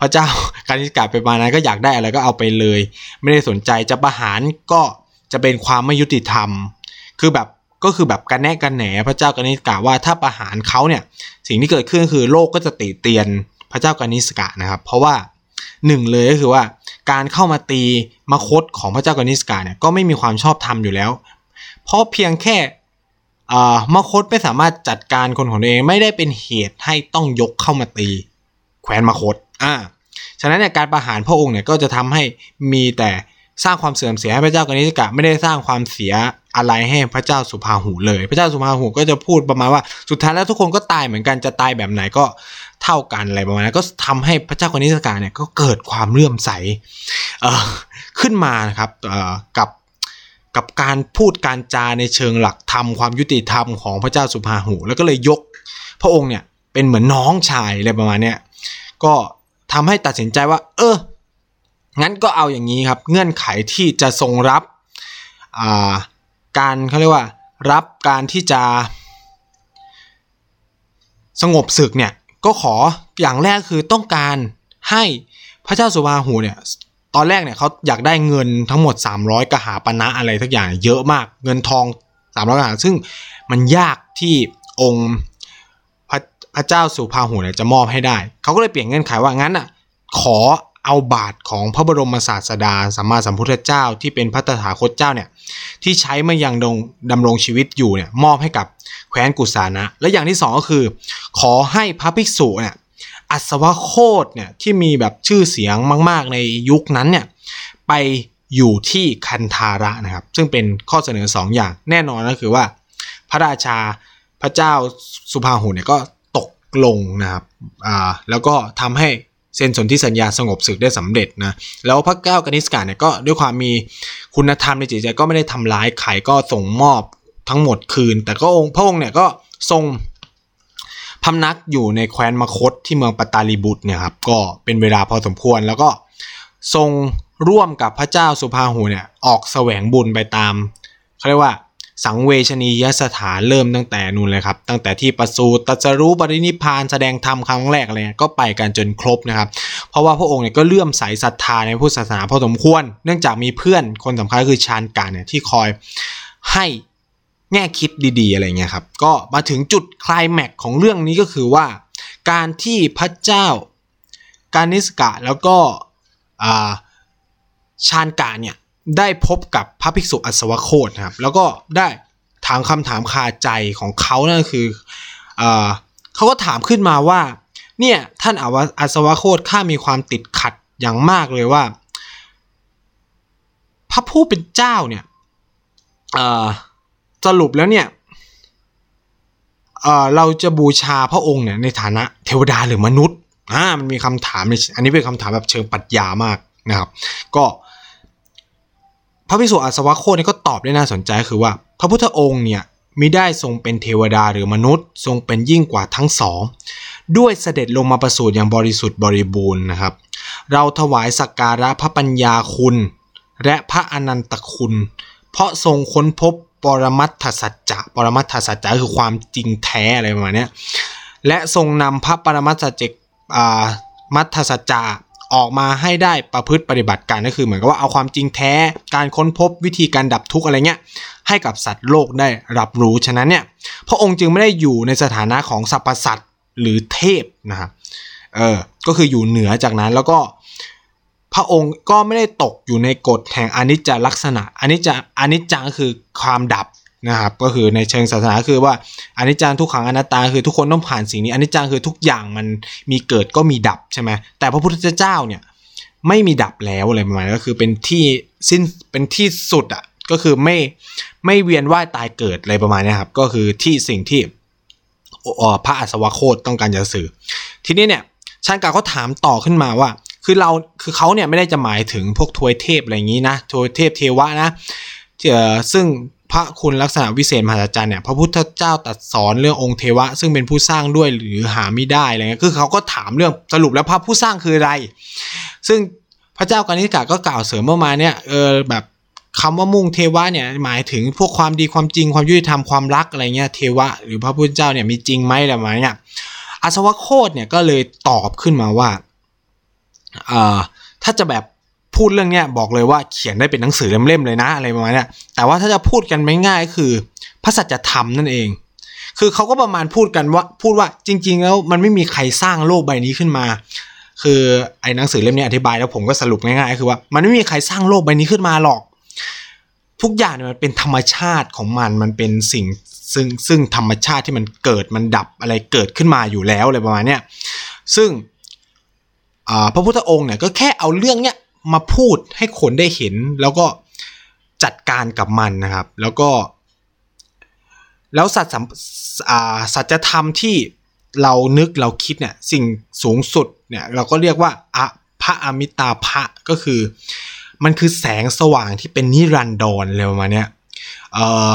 พระเจ้ากานิสกะไปมานั้นก็อยากได้อะไรก็เอาไปเลยไม่ได้สนใจจะประหารก็จะเป็นความไม่ยุติธรรมคือแบบก็คือแบบกันแน่กันแหนพระเจ้ากานิสกะว่าถ้าประหารเขาเนี่ยสิ่งที่เกิดขึ้นคือโลกก็จะตีเตียนพระเจ้ากานิสกะนะครับเพราะว่าหนึ่งเลยก็คือว่าการเข้ามาตีมคธของพระเจ้ากานิสกะเนี่ยก็ไม่มีความชอบธรรมอยู่แล้วเพราะเพียงแค่มคธไม่สามารถจัดการคนของตัวเองไม่ได้เป็นเหตุให้ต้องยกเข้ามาตีแคว้นมคธอ่าฉะนั้นเนี่ยการประหารพระองค์เนี่ยก็จะทำให้มีแต่สร้างความเสื่อมเสียให้พระเจ้ากานิสกะไม่ได้สร้างความเสียอะไรให้พระเจ้าสุภาหูเลยพระเจ้าสุภาหูก็จะพูดประมาณว่าสุดท้ายแล้วทุกคนก็ตายเหมือนกันจะตายแบบไหนก็เท่ากันอะไรประมาณนั้นก็ทำให้พระเจ้ากานิสกะเนี่ยก็เกิดความเลื่อมใสเอ่อขึ้นมานะครับเอ่อกับกับการพูดการจาในเชิงหลักธรรมความยุติธรรมของพระเจ้าสุภาหูแล้วก็เลยยกพระองค์เนี่ยเป็นเหมือนน้องชายอะไรประมาณเนี้ยก็ทำให้ตัดสินใจว่าเอองั้นก็เอาอย่างนี้ครับเงื่อนไขที่จะทรงรับอ่าการเขาเรียกว่ารับการที่จะสงบศึกเนี่ยก็ขออย่างแรกคือต้องการให้พระเจ้าสุวาหูเนี่ยตอนแรกเนี่ยเขาอยากได้เงินทั้งหมดสามร้อยกหาปณะอะไรทุกอย่างเยอะมากเงินทองสามร้อยกหาซึ่งมันยากที่องค์พระเจ้าสุภาหูเนี่ยจะมอบให้ได้เขาก็เลยเปลี่ยนเงื่อนไขว่างั้นอ่ะขอเอาบาทของพระบรมศาสดาสัมมาสัมพุทธเจ้าที่เป็นพระตถาคตเจ้าเนี่ยที่ใช้มายังดำรงชีวิตอยู่เนี่ยมอบให้กับแคว้นกุสานะและอย่างที่สองก็คือขอให้พระภิกษุเนี่ยอัศวโคตเนี่ยที่มีแบบชื่อเสียงมากๆในยุคนั้นเนี่ยไปอยู่ที่คันธาระนะครับซึ่งเป็นข้อเสนอสองอย่างแน่นอนก็คือว่าพ ระราชาพระเจ้าสุพาหุเนี่ยก็ตกลงนะครับอ่าแล้วก็ทำให้เซ็นสนธิสัญญาสงบศึกได้สำเร็จนะแล้วพระเก้ากนิษฐกเนี่ยก็ด้วยความมีคุณธรรมในจิตใจก็ไม่ได้ทำร้ายใครก็ส่งมอบทั้งหมดคืนแต่ก็องค์พระองค์เนี่ยก็ทรงพำนักอยู่ในแคว้นมคธที่เมืองปตาลีบุตรเนี่ยครับก็เป็นเวลาพอสมควรแล้วก็ทรงร่วมกับพระเจ้าสุพาหุเนี่ยออกแสวงบุญไปตามเขาเรียกว่าสังเวชนียสถานเริ่มตั้งแต่นู่นเลยครับตั้งแต่ที่ประสูติตรัสรู้ปรินิพพานแสดงธรรมครั้งแรกอะไรก็ไปกันจนครบนะครับเพราะว่าพระองค์เนี่ยก็เลื่อมใสศรัทธาในพุทธศาสนาพอสมควรเนื่องจากมีเพื่อนคนสำคัญคือชานกาเนี่ยที่คอยให้แง่คิดดีๆอะไรเงี้ยครับก็มาถึงจุดไคลแม็กซ์ของเรื่องนี้ก็คือว่าการที่พระเจ้ากานิสกะแล้วก็ชานกาเนี่ยได้พบกับพระภิกษุอัศวโคตนะครับแล้วก็ได้ถามคำถามคาใจของเขานั่นคือเอ่อเขาก็ถามขึ้นมาว่าเนี่ยท่านอัศวโคตข้ามีความติดขัดอย่างมากเลยว่าพระผู้เป็นเจ้าเนี่ยเอ่อสรุปแล้วเนี่ย เอ่อ เราจะบูชาพระองค์เนี่ยในฐานะเทวดาหรือมนุษย์อ่ามันมีคำถามอันนี้เป็นคำถามแบบเชิงปรัชญามากนะครับก็พระภิกษุอัศวโคตนี่ก็ตอบได้น่าสนใจคือว่าพระพุทธองค์เนี่ยมิได้ทรงเป็นเทวดาหรือมนุษย์ทรงเป็นยิ่งกว่าทั้งสองด้วยเสด็จลงมาประสูติอย่างบริสุทธิ์บริบูรณ์นะครับเราถวายสักการะพระปัญญาคุณและพระอนันตคุณเพราะทรงค้นพบปรมัตถสัจจะปรมัตถสัจจะคือความจริงแท้อะไรประมาณนี้และทรงนำพระปรมัตถสัจจะอ่ามัตถสัจจะออกมาให้ได้ประพฤติปฏิบัติการก็คือเหมือนกับว่าเอาความจริงแท้การค้นพบวิธีการดับทุกข์อะไรเงี้ยให้กับสัตว์โลกได้รับรู้ฉะนั้นเนี่ยพระองค์จึงไม่ได้อยู่ในสถานะของสรรพสัตว์หรือเทพนะครับเออก็คืออยู่เหนือจากนั้นแล้วก็พระองค์ก็ไม่ได้ตกอยู่ในกฎแห่งอนิจจลักษณะอนิจจอนิจจังคือความดับนะครับก็คือในเชิงศาสนาคือว่าอนิจจังทุกขังอนัตตาคือทุกคนต้องผ่านสิ่งนี้อนิจจังคือทุกอย่างมันมีเกิดก็มีดับใช่ไหมแต่พระพุทธเจ้าเนี่ยไม่มีดับแล้วอะไรประมาณนี้ก็คือเป็นที่สิ้นเป็นที่สุดอ่ะก็คือไม่ไม่เวียนว่ายตายเกิดอะไรประมาณนี้ครับก็คือที่สิ่งที่พระอัศวโคตต้องการจะสื่อทีนี้เนี่ยชานกาเขาถามต่อขึ้นมาว่าคือเราคือเขาเนี่ยไม่ได้จะหมายถึงพวกทวยเทพอะไรอย่างนี้นะทวยเทพเทวะนะซึ่งพระคุณลักษณะวิเศษมหัศจรรย์เนี่ยพระพุทธเจ้าตรัสสอนเรื่ององค์เทวะซึ่งเป็นผู้สร้างด้วยหรือหาไม่ได้อะไรเงี้ยคือเขาก็ถามเรื่องสรุปแล้วพระผู้สร้างคืออะไรซึ่งพระเจ้ากานิสกะก็กล่าวเสริมเมื่อมาเนี่ยเออแบบคำว่ามุ่งเทวะเนี่ยหมายถึงพวกความดีความจริงความยุติธรรมความรักอะไรเงี้ยเทวะหรือพระพุทธเจ้าเนี่ยมีจริงไหมอะไรประมาณเนี้ยอัศวโคตเนี่ยก็เลยตอบขึ้นมาว่าถ้าจะแบบพูดเรื่องเนี้ยบอกเลยว่าเขียนได้เป็นหนังสือเล่มๆเลยนะอะไรประมาณเนี้ยแต่ว่าถ้าจะพูดกันไม่ง่ายก็คือพระสัจธรรมนั่นเองคือเขาก็ประมาณพูดกันว่าพูดว่าจริงๆแล้วมันไม่มีใครสร้างโลกใบนี้ขึ้นมาคือไอ้หนังสือเล่มนี้อธิบายแล้วผมก็สรุปง่ายๆคือว่ามันไม่มีใครสร้างโลกใบนี้ขึ้นมาหรอกทุกอย่างเนี่ยมันเป็นธรรมชาติของมันมันเป็นสิ่งซึ่งซึ่งธรรมชาติที่มันเกิดมันดับอะไรเกิดขึ้นมาอยู่แล้วอะไรประมาณเนี้ยซึ่งพระพุทธองค์เนี่ยก็แค่เอาเรื่องเนี้ยมาพูดให้คนได้เห็นแล้วก็จัดการกับมันนะครับแล้วก็แล้วสัจสัจธรรมที่เรานึกเราคิดเนี่ยสิ่งสูงสุดเนี่ยเราก็เรียกว่าอภะอมิตาภะก็คือมันคือแสงสว่างที่เป็นนิรันดรเลยประมาณเนี้ยเอ่อ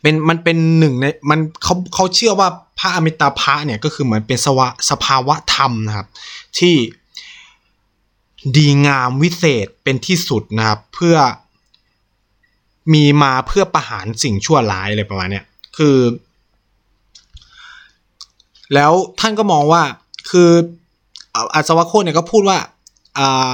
เป็นมันเป็นหนึ่งในมันเขาเขาเชื่อว่าพระอมิตาภะเนี่ยก็คือเหมือนเป็นสวะสภาวะธรรมนะครับที่ดีงามวิเศษเป็นที่สุดนะครับเพื่อมีมาเพื่อประหารสิ่งชั่วร้ายอะไรประมาณเนี้ยคือแล้วท่านก็มองว่าคืออัศวโคตเนี่ยก็พูดว่าอ่า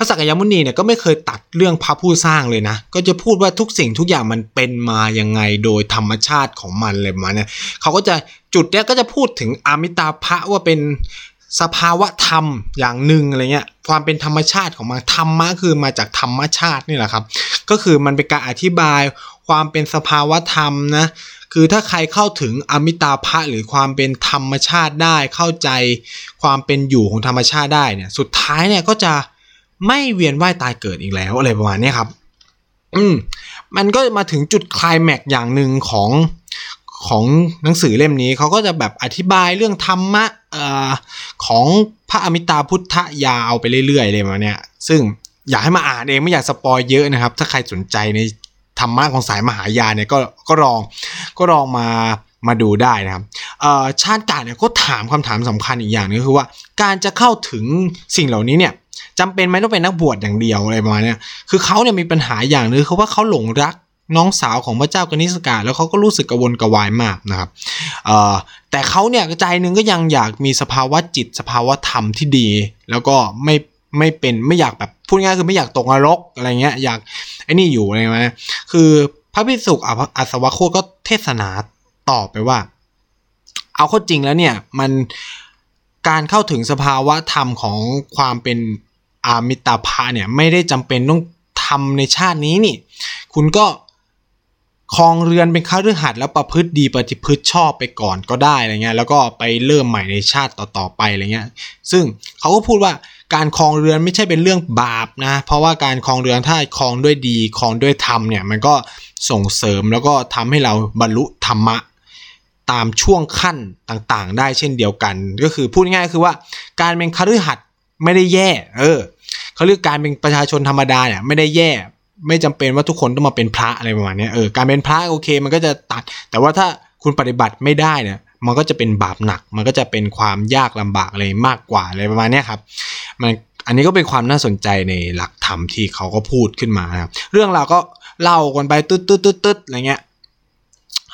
พระสักยมุนีเนี่ยก็ไม่เคยตัดเรื่องพระผู้สร้างเลยนะก็จะพูดว่าทุกสิ่งทุกอย่างมันเป็นมายังไงโดยธรรมชาติของมันเลยมาเนี่ยเขาก็จะจุดเนี้ยก็จะพูดถึงอมิตาภะว่าเป็นสภาวะธรรมอย่างหนึ่งอะไรเงี้ยความเป็นธรรมชาติของมันธรรมะคือมาจากธรรมชาตินี่แหละครับก็คือมันเป็นการอธิบายความเป็นสภาวะธรรมนะคือถ้าใครเข้าถึงอมิตาภะหรือความเป็นธรรมชาติได้เข้าใจความเป็นอยู่ของธรรมชาติได้เนี่ยสุดท้ายเนี่ยก็จะไม่เวียนว่ายตายเกิดอีกแล้วอะไรประมาณนี้ครับ อืมมันก็มาถึงจุดไคลแม็กซ์อย่างหนึ่งของของหนังสือเล่มนี้เขาก็จะแบบอธิบายเรื่องธรรมะเอ่อของพระอมิตาพุทธยาเอาไปเรื่อยๆเลยมาเนี่ยซึ่งอยากให้มาอ่านเองไม่อยากสปอยเยอะนะครับถ้าใครสนใจในธรรมะของสายมหายานเนี่ยก็ก็ลองก็ลองมามาดูได้นะครับเอ่อชาญกาจเนี่ยก็ถามคำถามสำคัญอีกอย่างนึงคือว่าการจะเข้าถึงสิ่งเหล่านี้เนี่ยจำเป็นไหมต้องเป็นนักบวชอย่างเดียวอะไรประมาณนี้คือเขาเนี่ยมีปัญหาอย่างนึงคือว่าเขาหลงรักน้องสาวของพระเจ้ากนิษกะแล้วเขาก็รู้สึกกระวนกระวายมากนะครับเอ่อแต่เขาเนี่ยใจนึงก็ยังอยากมีสภาวะจิตสภาวะธรรมที่ดีแล้วก็ไม่ไม่เป็นไม่อยากแบบพูดง่ายคือไม่อยากตกนรกอะไรเงี้ยอยากไอ้นี่อยู่อะไรมานะคือพระภิกษุอัศวโคตก็เทศนาตอบไปว่าเอาเข้าจริงแล้วเนี่ยมันการเข้าถึงสภาวะธรรมของความเป็นอามิตาภะเนี่ยไม่ได้จำเป็นต้องทำในชาตินี้นี่คุณก็ครองเรือนเป็นคฤหัสถ์แล้วประพฤติดีปฏิพฤติชอบไปก่อนก็ได้อะไรเงี้ยแล้วก็ไปเริ่มใหม่ในชาติต่อๆไปอะไรเงี้ยซึ่งเขาก็พูดว่าการครองเรือนไม่ใช่เป็นเรื่องบาปนะเพราะว่าการครองเรือนถ้าครองด้วยดีครองด้วยธรรมเนี่ยมันก็ส่งเสริมแล้วก็ทำให้เราบรรลุธรรมะตามช่วงขั้นต่างๆได้เช่นเดียวกันก็คือพูดง่ายๆคือว่าการเป็นคฤหัสถ์ไม่ได้แย่เออเขาเรียกการเป็นประชาชนธรรมดาเนี่ยไม่ได้แย่ไม่จำเป็นว่าทุกคนต้องมาเป็นพระอะไรประมาณนี้เออการเป็นพระโอเคมันก็จะตัดแต่ว่าถ้าคุณปฏิบัติไม่ได้เนี่ยมันก็จะเป็นบาปหนักมันก็จะเป็นความยากลำบากอะไรมากกว่าอะไรประมาณนี้ครับมันอันนี้ก็เป็นความน่าสนใจในหลักธรรมที่เขาก็พูดขึ้นมาครับเรื่องราวก็เล่ากันไปตุ๊ดตุ๊ดตุ๊ดตุ๊ดอะไรเงี้ย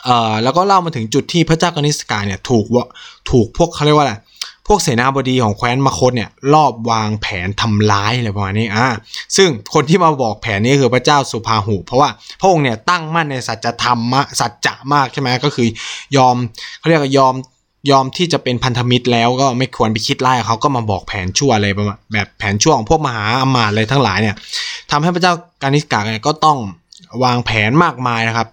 เอ่อแล้วก็เล่ามาถึงจุดที่พระเจ้ากนิษกาเนี่ยถูกว่าถูกพวกเขาเรียกว่าอะไรพวกเสนาบดีของแคว้นมคธเนี่ยรอบวางแผนทำร้ายอะไรประมาณนี้อ่าซึ่งคนที่มาบอกแผนนี้คือพระเจ้าสุภาหุเพราะว่าพระองค์เนี่ยตั้งมั่นในสัจธรรมสัจจะมากใช่ไหมก็คือยอมเขาเรียกว่ายอมยอมที่จะเป็นพันธมิตรแล้วก็ไม่ควรไปคิดไล่เขาก็มาบอกแผนชั่วอะไรประมาณแบบแผนชั่วของพวกมหาอมาตย์อะไรทั้งหลายเนี่ยทำให้พระเจ้ากนิษกะเนี่ยก็ต้องวางแผนมากมายนะครับ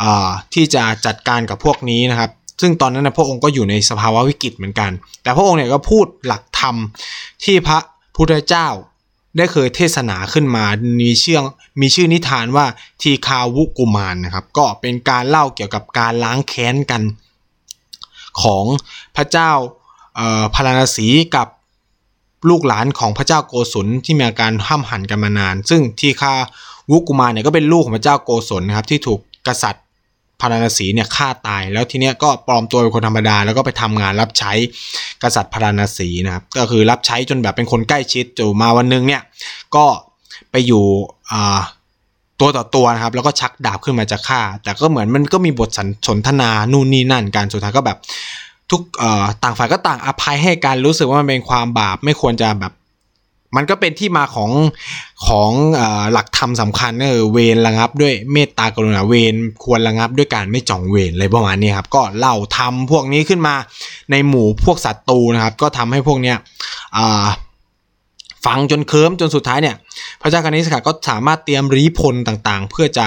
อ่าที่จะจัดการกับพวกนี้นะครับซึ่งตอนนั้นนะพระองค์ก็อยู่ในสภาวะวิกฤตเหมือนกันแต่พระองค์เนี่ยก็พูดหลักธรรมที่พระพุทธเจ้าได้เคยเทศนาขึ้นมามีเชื่องมีชื่อนิทานว่าทีคาวุกุมาร น, นะครับก็เป็นการเล่าเกี่ยวกับการล้างแค้นกันของพระเจ้าพาราณสีกับลูกหลานของพระเจ้าโกศลที่มีอาการห้ำหั่นกันมานานซึ่งทีคาวุกุมารเนี่ยก็เป็นลูกของพระเจ้าโกศลนะครับที่ถูกกษัตริย์พาราณสีเนี่ยฆ่าตายแล้วทีเนี้ยก็ปลอมตัวเป็นคนธรรมดาแล้วก็ไปทำงานรับใช้กษัตริย์พาราณสีนะครับก็คือรับใช้จนแบบเป็นคนใกล้ชิดจนมาวันนึงเนี่ยก็ไปอยู่อ่าตัวต่อตัวนะครับแล้วก็ชักดาบขึ้นมาจะฆ่าแต่ก็เหมือนมันก็มีบทสนทนานู่นนี่นั่นการสุดท้ายก็แบบทุกเอ่อต่างฝ่ายก็ต่างอภัยให้กันรู้สึกว่ามันเป็นความบาปไม่ควรจะแบบมันก็เป็นที่มาของของเอ่อหลักธรรมสำคัญก็คือเวรระงับด้วยเมตตากรุณาเวรควรระงับด้วยการไม่จองเวรอะไรประมาณนี้ครับก็เล่าธรรมพวกนี้ขึ้นมาในหมู่พวกศัตรูนะครับก็ทำให้พวกเนี้ยอ่าฟังจนเคลิ้มจนสุดท้ายเนี่ยพระเจ้ากนิษกะก็สามารถเตรียมรีพลต่างๆเพื่อจะ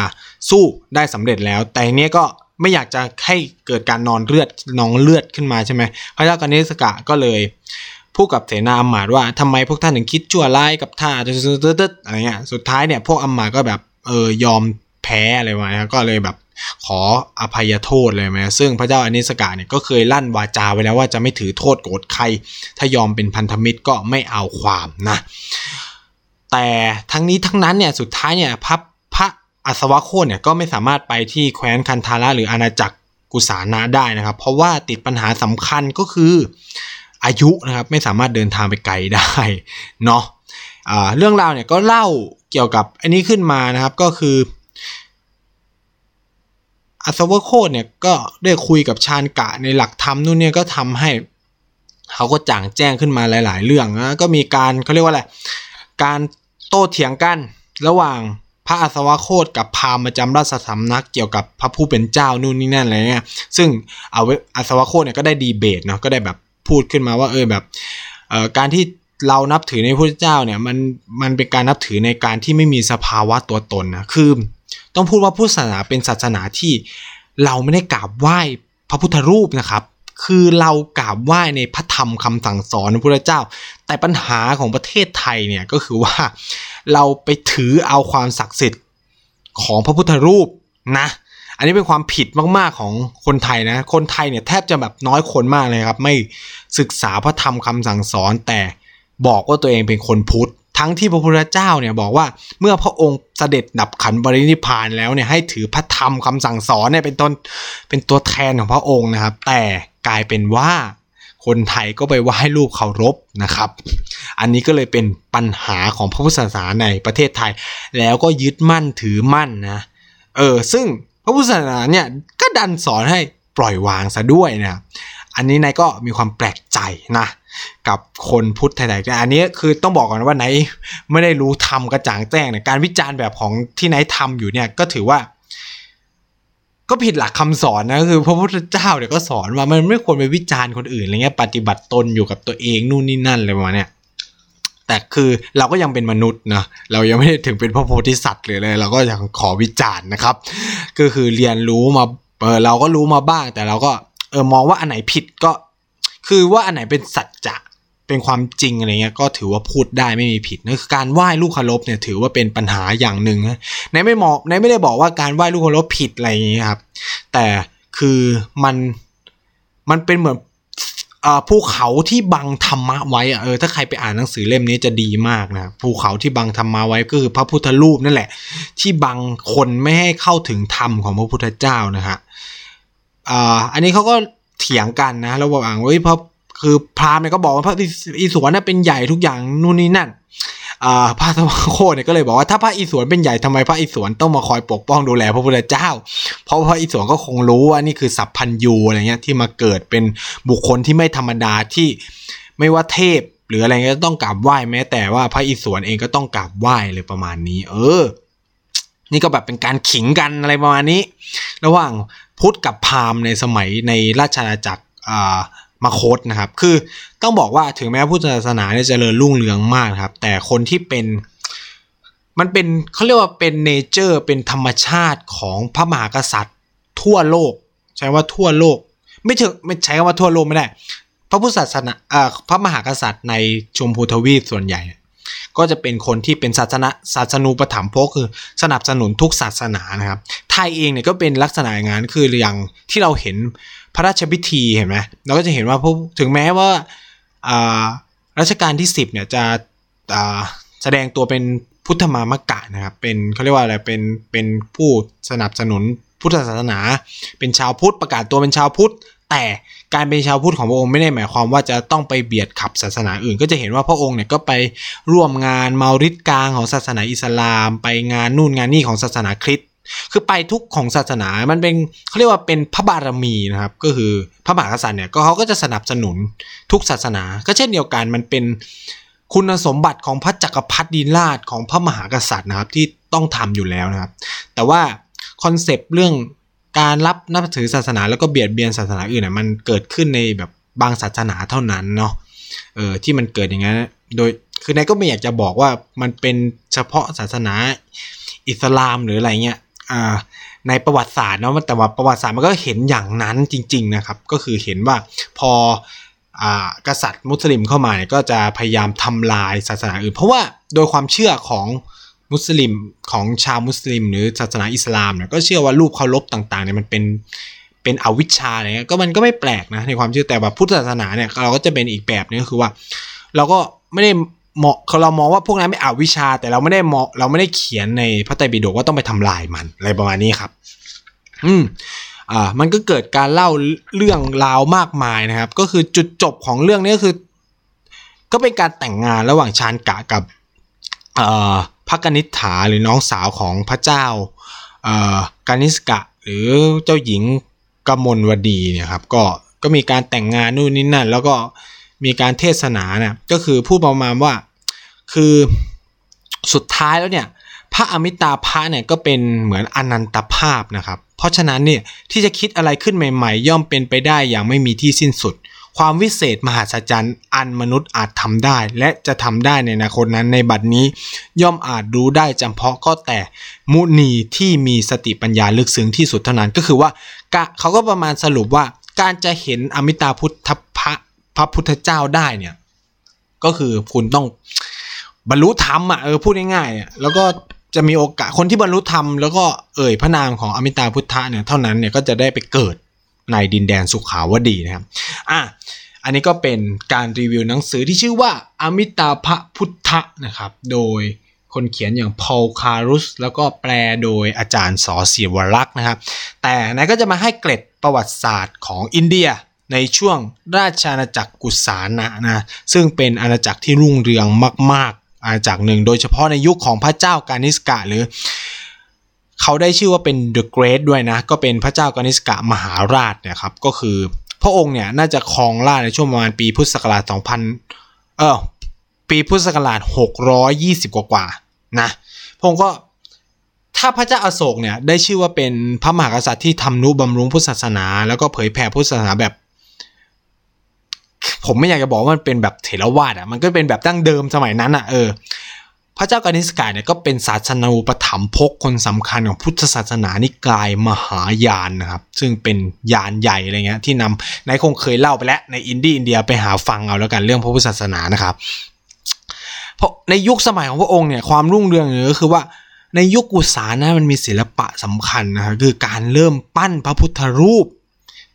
สู้ได้สำเร็จแล้วแต่เนี้ยก็ไม่อยากจะให้เกิดการนองเลือดนองเลือดขึ้นมาใช่ไหมพระเจ้ากนิษกะก็เลยพูดกับเสนาอำมาตย์ว่าทำไมพวกท่านถึงคิดชั่วร้ายกับท่าตึ๊ดๆอะไรเงี้ยสุดท้ายเนี่ยพวกอำมาตย์ก็แบบเออยอมแพ้อะไรวะนะก็เลยแบบขออภัยโทษเลยมั้ยซึ่งพระเจ้าอนิสกะเนี่ยก็เคยลั่นวาจาไว้แล้วว่าจะไม่ถือโทษโกรธใครถ้ายอมเป็นพันธมิตรก็ไม่เอาความนะแต่ทั้งนี้ทั้งนั้นเนี่ยสุดท้ายเนี่ยพระพระอัศวโคตเนี่ยก็ไม่สามารถไปที่แคว้นคันธาระหรืออาณาจักรกุสานะได้นะครับเพราะว่าติดปัญหาสำคัญก็คืออายุนะครับไม่สามารถเดินทางไปไกลได้เนาะเรื่องราวเนี่ยก็เล่าเกี่ยวกับอันนี้ขึ้นมานะครับก็คืออัศวโคตเนี่ยก็ได้คุยกับชาญกะในหลักธรรมนู่นเนี่ยก็ทำให้เขาก็จ่างแจ้งขึ้นมาหลายๆเรื่องนะก็มีการเขาเรียกว่าอะไรการโต้เถียงกันระหว่างพระอัศวโคตกับพราหมณ์ประจำราชสำนักเกี่ยวกับพระผู้เป็นเจ้านู่นนี่นั่นอะไรเงี้ยซึ่งอัศวโคตเนี่ยก็ได้ดีเบตเนาะก็ได้แบบพูดขึ้นมาว่าเออแบบเอ่อการที่เรานับถือในพระพุทธเจ้าเนี่ยมันมันเป็นการนับถือในการที่ไม่มีสภาวะตัวตนนะคือต้องพูดว่าพุทธศาสนาเป็นศาสนาที่เราไม่ได้กราบไหว้พระพุทธรูปนะครับคือเรากราบไหว้ในพระธรรมคำสั่งสอนของพระพุทธเจ้าแต่ปัญหาของประเทศไทยเนี่ยก็คือว่าเราไปถือเอาความศักดิ์สิทธิ์ ของพระพุทธรูปนะอันนี้เป็นความผิดมากๆของคนไทยนะคนไทยเนี่ยแทบจะแบบน้อยคนมากเลยครับไม่ศึกษาพระธรรมคำสั่งสอนแต่บอกว่าตัวเองเป็นคนพุทธทั้งที่พระพุทธเจ้าเนี่ยบอกว่าเมื่อพระองค์เสด็จดับขันธ์ปรินิพพานแล้วเนี่ยให้ถือพระธรรมคำสั่งสอนเนี่ยเป็นต้นเป็นตัวแทนของพระองค์นะครับแต่กลายเป็นว่าคนไทยก็ไปไหว้รูปเคารพนะครับอันนี้ก็เลยเป็นปัญหาของพระพุทธศาสนาในประเทศไทยแล้วก็ยึดมั่นถือมั่นนะเออซึ่งพระพุทธศาสนาเนี่ยก็ดันสอนให้ปล่อยวางซะด้วยนะอันนี้นายก็มีความแปลกใจนะกับคนพุทธไทยๆอันนี้คือต้องบอกก่อนว่านายไม่ได้รู้ธรรมกระจ่างแจ้งเนี่ยการวิจารณ์แบบของที่นายทำอยู่เนี่ยก็ถือว่าก็ผิดหลักคำสอนนะคือพระพุทธเจ้าเนี่ยก็สอนว่ามันไม่ควรไปวิจารณ์คนอื่นอะไรเงี้ยปฏิบัติตนอยู่กับตัวเองนู่นนี่นั่นอะไรประมาณเนี้ยแต่คือเราก็ยังเป็นมนุษย์นะเรายังไม่ได้ถึงเป็นพระโพธิสัตว์เลยเลยเราก็ยังขอวิจารณ์นะครับก็คือเรียนรู้มาเออเราก็รู้มาบ้างแต่เราก็เออมองว่าอันไหนผิดก็คือว่าอันไหนเป็นสัจจะเป็นความจริงอะไรเงี้ยก็ถือว่าพูดได้ไม่มีผิดนะคือการไหว้ลูกเคารพเนี่ยถือว่าเป็นปัญหาอย่างหนึ่งนะในไม่มองในไม่ได้บอกว่าการไหว้ลูกเคารพผิดอะไรอย่างเงี้ยครับแต่คือมันมันเป็นเหมือนอ่าภูเขาที่บังธรรมะไว้อ่ะเออถ้าใครไปอ่านหนังสือเล่มนี้จะดีมากนะภูเขาที่บังธรรมะไว้ก็คือพระพุทธรูปนั่นแหละที่บังคนไม่ให้เข้าถึงธรรมของพระพุทธเจ้านะฮะอ่าอันนี้เขาก็เถียงกันนะแล้วบอกอ่างว่าพระคือพราหมณ์เนี่ยก็บอกว่าพระอิศวรน่ะเป็นใหญ่ทุกอย่างนู่นนี่นั่นอ่าพระสวากโคเนี่ยก็เลยบอกว่าถ้าพระอิศวรเป็นใหญ่ทำไมพระอิศวรต้องมาคอยปกป้องดูแลพระพุทธเจ้าเพราะพระอิศวรก็คงรู้ว่านี่คือสัพพัญญูอะไรเงี้ยที่มาเกิดเป็นบุคคลที่ไม่ธรรมดาที่ไม่ว่าเทพหรืออะไรเงี้ยต้องกราบไหว้แม้แต่ว่าพระอิศวรเองก็ต้องกราบไหว้เลยประมาณนี้เออนี่ก็แบบเป็นการขิงกันอะไรประมาณนี้ระหว่างพุทธกับพราหมณ์ในสมัยในราชอาณาจักรอ่ามาโคตนะครับคือต้องบอกว่าถึงแม้พุทธศาสนาเนี่ยเจริญรุ่งเรืองมากครับแต่คนที่เป็นมันเป็นเขาเรียกว่าเป็นเนเจอร์เป็นธรรมชาติของพระมหากษัตริย์ทั่วโลกใช้ว่าทั่วโลกไม่ถึงไม่ใช้ว่าทั่วโลกไม่ได้พระพุทธศาสนาเอ่อพระมหากษัตริย์ในชมพูทวีปส่วนใหญ่ก็จะเป็นคนที่เป็นศาสนาศาสนูปถัมภกคือสนับสนุนทุกศาสนานะครับไทยเองเนี่ยก็เป็นลักษณะอย่างนั้นคืออย่างที่เราเห็นพระราชพิธีเห็นไหมเราก็จะเห็นว่าถึงแม้ว่ารัชกาลที่สิบเนี่ยจะแสดงตัวเป็นพุทธมามกะนะครับเป็นเขาเรียกว่าอะไรเป็นเป็นผู้สนับสนุนพุทธศาสนาเป็นชาวพุทธประกาศตัวเป็นชาวพุทธแต่การเป็นชาวพุทธของพระองค์ไม่ได้หมายความว่าจะต้องไปเบียดขับศาสนาอื่นก็จะเห็นว่าพระองค์เนี่ยก็ไปร่วมงานเมาริดกลางของศาสนาอิสลามไปงานนู่นงานนี่ของศาสนาคริสต์คือไปทุกของศาสนามันเป็นเขาเรียกว่าเป็นพระบารมีนะครับก็คือพระมหากษัตริย์เนี่ยก็เขาก็จะสนับสนุนทุกศาสนาก็เช่นเดียวกันมันเป็นคุณสมบัติของพระจักรพรรดิราชของพระมหากษัตริย์นะครับที่ต้องทำอยู่แล้วนะครับแต่ว่าคอนเซปต์เรื่องการรับนับถือศาสนาแล้วก็เบียดเบียนศาสนาอื่นเนี่ยมันเกิดขึ้นในแบบบางศาสนาเท่านั้นเนาะเออที่มันเกิดอย่างนั้นโดยคือนายก็ไม่อยากจะบอกว่ามันเป็นเฉพาะศาสนาอิสลามหรืออะไรเงี้ยอ่าในประวัติศาสตร์เนาะแต่ว่าประวัติศาสตร์มันก็เห็นอย่างนั้นจริงๆนะครับก็คือเห็นว่าพออ่ากษัตริย์มุสลิมเข้ามาเนี่ยก็จะพยายามทำลายศาสนาอื่นเพราะว่าโดยความเชื่อของมุสลิมของชาวมุสลิมหรือศาสนาอิสลามเนี่ยก็เชื่อว่ารูปเคารพต่างๆเนี่ยมันเป็นเป็นอวิชชาอะไรเงี้ยก็มันก็ไม่แปลกนะในความเชื่อแต่แบบพุทธศาสนาเนี่ยเราก็จะเป็นอีกแบบนึงก็คือว่าเราก็ไม่ได้เหมาะเรามองว่าพวกนั้นไม่อวิชชาแต่เราไม่ได้เหมาะเราไม่ได้เขียนในพระไตรปิฎกว่าต้องไปทำลายมันอะไรประมาณนี้ครับอืมอ่ามันก็เกิดการเล่าเรื่องราวมากมายนะครับก็คือจุดจบของเรื่องนี้ก็คือก็เป็นการแต่งงานระหว่างชานกะกับอ่าพระกนิษฐาหรือน้องสาวของพระเจ้าเอ่อกนิษกะหรือเจ้าหญิงกมลวดีเนี่ยครับก็ก็มีการแต่งงานนู่นนี่นั่นแล้วก็มีการเทศนาเนี่ยก็คือพูดประมาณว่าคือสุดท้ายแล้วเนี่ยพระอมิตาภะเนี่ยก็เป็นเหมือนอนันตภาพนะครับเพราะฉะนั้นเนี่ยที่จะคิดอะไรขึ้นใหม่ๆย่อมเป็นไปได้อย่างไม่มีที่สิ้นสุดความวิเศษมหัศจรรย์อันมนุษย์อาจทำได้และจะทำได้ในอนาคตนั้นในบัดนี้ย่อมอาจรู้ได้จำเพาะก็แต่มุนีที่มีสติปัญญาลึกซึ้งที่สุดเท่านั้นก็คือว่าเขาก็ประมาณสรุปว่าการจะเห็นอมิตาพุทธพระพระพุทธเจ้าได้เนี่ยก็คือคุณต้องบรรลุธรรมอ่ะเออพูดง่ายๆแล้วก็ จะมีโอกาสคนที่บรรลุธรรมแล้วก็เอ่ยพระนามของอมิตาพุทธะเนี่ยเท่านั้นเนี่ยก็จะได้ไปเกิดในดินแดนสุขาวดีนะครับอ่ะอันนี้ก็เป็นการรีวิวหนังสือที่ชื่อว่าอมิตาภพุทธะนะครับโดยคนเขียนอย่างพอลคารุสแล้วก็แปลโดยอาจารย์สอศิวรักษ์นะครับแต่นายก็จะมาให้เกร็ดประวัติศาสตร์ของอินเดียในช่วงราชอาณาจักรกุสานะนะซึ่งเป็นอาณาจักรที่รุ่งเรืองมากๆอาณาจักรหนึ่งโดยเฉพาะในยุคของพระเจ้ากานิสกะหรือเขาได้ชื่อว่าเป็น The Great ด้วยนะก็เป็นพระเจ้ากานิสกะมหาราชเนี่ยครับก็คือพระองค์เนี่ยน่าจะครองราชในช่วงประมาณปีพุทธศักราชสองพันเออปีพุทธศักราชหกร้อยยี่สิบกว่าๆนะพระองค์ก็ถ้าพระเจ้าอโศกเนี่ยได้ชื่อว่าเป็นพระมหากษัตริย์ที่ทำนุบำรุงพุทธศาสนาแล้วก็เผยแผ่พุทธศาสนาแบบผมไม่อยากจะบอกว่ามันเป็นแบบเถรวาทอ่ะมันก็เป็นแบบดั้งเดิมสมัยนั้นอ่ะเออพระเจ้ากานิสกะเนี่ยก็เป็นศาสนูปถัมภกคนสำคัญของพุทธศาสนานิกายมหายานนะครับซึ่งเป็นยานใหญ่อะไรเงี้ยที่นำนายคงเคยเล่าไปแล้วใน Indie India ไปหาฟังเอาแล้วกันเรื่องพระพุทธศาสนานะครับเพราะในยุคสมัยของพระองค์เนี่ยความรุ่งเรืองเนี่ยก็คือว่าในยุคกุสานะมันมีศิลปะสำคัญนะครับคือการเริ่มปั้นพระพุทธรูป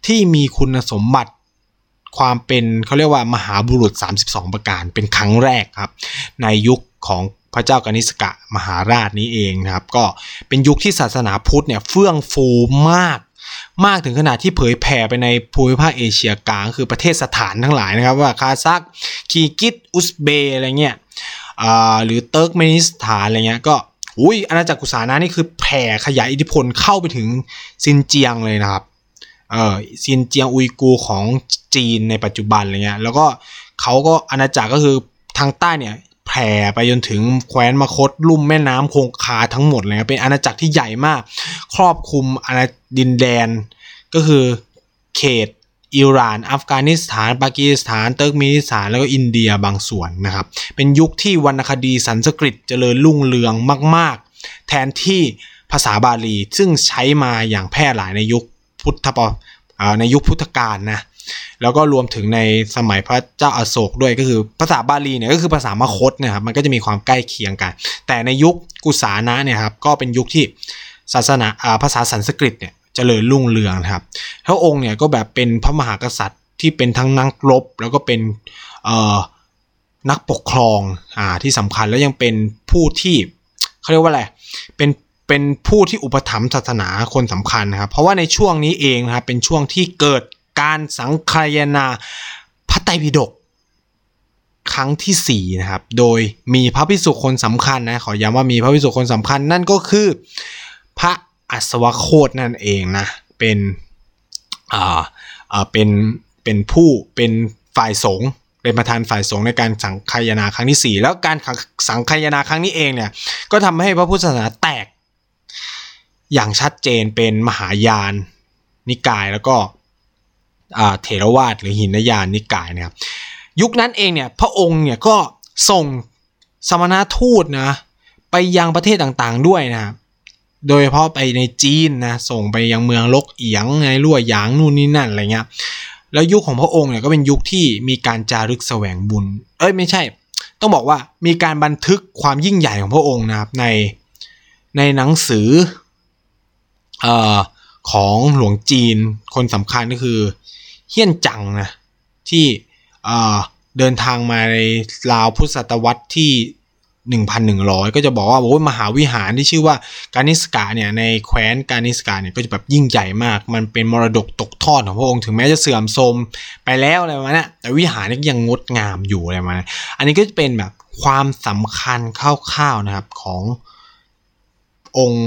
ที่มีคุณสมบัติความเป็นเขาเรียกว่ามหาบุรุษสามสิบสองประการเป็นครั้งแรกครับในยุคของพระเจ้ากานิสกะมหาราชนี้เองนะครับก็เป็นยุคที่ศาสนาพุทธเนี่ยเฟื่องฟูมากมากถึงขนาดที่เผยแผ่ไปในภูมิภาคเอเชียกลางคือประเทศสถานทั้งหลายนะครับว่าคาซัคคีกิสอุซเบย์อะไรเงี้ยหรือเติร์กเมนิสถานอะไรเงี้ยก็อุ้ยอาณาจักรกุสานะนี่คือแผ่ขยายอิทธิพลเข้าไปถึงซินเจียงเลยนะครับเอ่อซินเจียงอุยกูของจีนในปัจจุบันอะไรเงี้ยแล้วก็เขาก็อาณาจักรก็คือทางใต้เนี่ยแผ่ไปจนถึงแคว้นมคธลุ่มแม่น้ำคงคาทั้งหมดเลยครับเป็นอาณาจักรที่ใหญ่มากครอบคลุมอาณาดินแดนก็คือเขตอิหร่านอัฟกานิสถานปากีสถานเติร์กเมนิสถานแล้วก็อินเดียบางส่วนนะครับเป็นยุคที่วรรณคดีสันสกฤตเจริญรุ่งเรืองมากๆแทนที่ภาษาบาลีซึ่งใช้มาอย่างแพร่หลายในยุคพุทธปในยุคพุทธกาลนะแล้วก็รวมถึงในสมัยพระเจ้าอโศกด้วยก็คือภาษาบาลีเนี่ยก็คือภาษามคธนะครับมันก็จะมีความใกล้เคียงกันแต่ในยุคกุสานะเนี่ยครับก็เป็นยุคที่ศาสนาภาษาสันสกฤตเนี่ยเจริญรุ่งเรืองนะครับพระองค์เนี่ยก็แบบเป็นพระมหากษัตริย์ที่เป็นทั้งนักรบแล้วก็เป็นนักปกครองอ่าที่สำคัญแล้วยังเป็นผู้ที่เขาเรียกว่าอะไรเป็นเป็นผู้ที่อุปถัมภ์ศาสนาคนสำคัญนะครับเพราะว่าในช่วงนี้เองนะครับเป็นช่วงที่เกิดการสังคายนาพระไตรปิฎกครั้งที่สี่นะครับโดยมีพระภิกษุคนสำคัญนะขอย้ำว่ามีพระภิกษุคนสำคัญนั่นก็คือพระอัศวโคตนั่นเองนะเป็นอ่าอ่าเป็นเป็นผู้เป็นฝ่ายสงฆ์เป็นประธานฝ่ายสงฆ์ในการสังคายนาครั้งที่สี่แล้วการสังคายนาครั้งนี้เองเนี่ยก็ทำให้พระพุทธศาสนาแตกอย่างชัดเจนเป็นมหายานนิกายแล้วก็เถรวาทหรือหินยานนิกายนะครับยุคนั้นเองเนี่ยพระองค์เนี่ยก็ส่งสมณทูตนะไปยังประเทศต่างๆด้วยนะโดยเฉพาะไปในจีนนะส่งไปยังเมืองลกเอียงในรั่วหยางนู่นนี่นั่นอะไรเงี้ยแล้วยุคของพระองค์เนี่ยก็เป็นยุคที่มีการจารึกแสวงบุญเอ้ยไม่ใช่ต้องบอกว่ามีการบันทึกความยิ่งใหญ่ของพระองค์นะครับในในหนังสือเอ่อของหลวงจีนคนสำคัญก็คือเฮี่ยนจังนะที่เอ่อเดินทางมาในราวพุทธศตวรรษที่ หนึ่งพันหนึ่งร้อย ก็จะบอกว่าโอ้ยมหาวิหารที่ชื่อว่ากานิสกะเนี่ยในแคว้นกานิสกะเนี่ยก็จะแบบยิ่งใหญ่มากมันเป็นมรดกตกทอดของพระองค์ถึงแม้จะเสื่อมโทรมไปแล้วอะไรประมาณนั้นแต่วิหารนี่ยังงดงามอยู่อะไรประมาณนั้นอันนี้ก็จะเป็นแบบความสำคัญคร่าวๆนะครับขององค์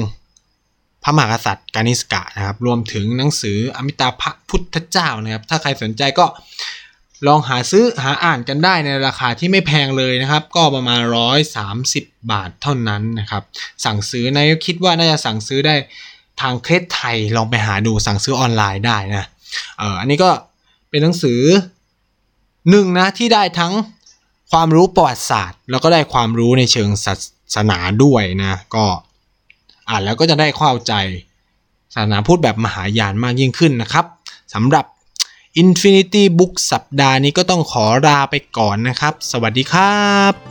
พระมหากษัตริย์กานิสกะนะครับรวมถึงหนังสืออมิตาภพุทธเจ้านะครับถ้าใครสนใจก็ลองหาซื้อหาอ่านกันได้ในราคาที่ไม่แพงเลยนะครับก็ประมาณหนึ่งร้อยสามสิบบาทเท่านั้นนะครับสั่งซื้อนายคิดว่าน่าจะสั่งซื้อได้ทางเคสไทยลองไปหาดูสั่งซื้อออนไลน์ได้นะเอ่ออันนี้ก็เป็นหนังสือหนึ่งนะที่ได้ทั้งความรู้ประวัติศาสตร์แล้วก็ได้ความรู้ในเชิงศาสนาด้วยนะก็อ่านแล้วก็จะได้เข้าใจศาสนาพุทธแบบมหายานมากยิ่งขึ้นนะครับสำหรับ Infinity Books สัปดาห์นี้ก็ต้องขอลาไปก่อนนะครับสวัสดีครับ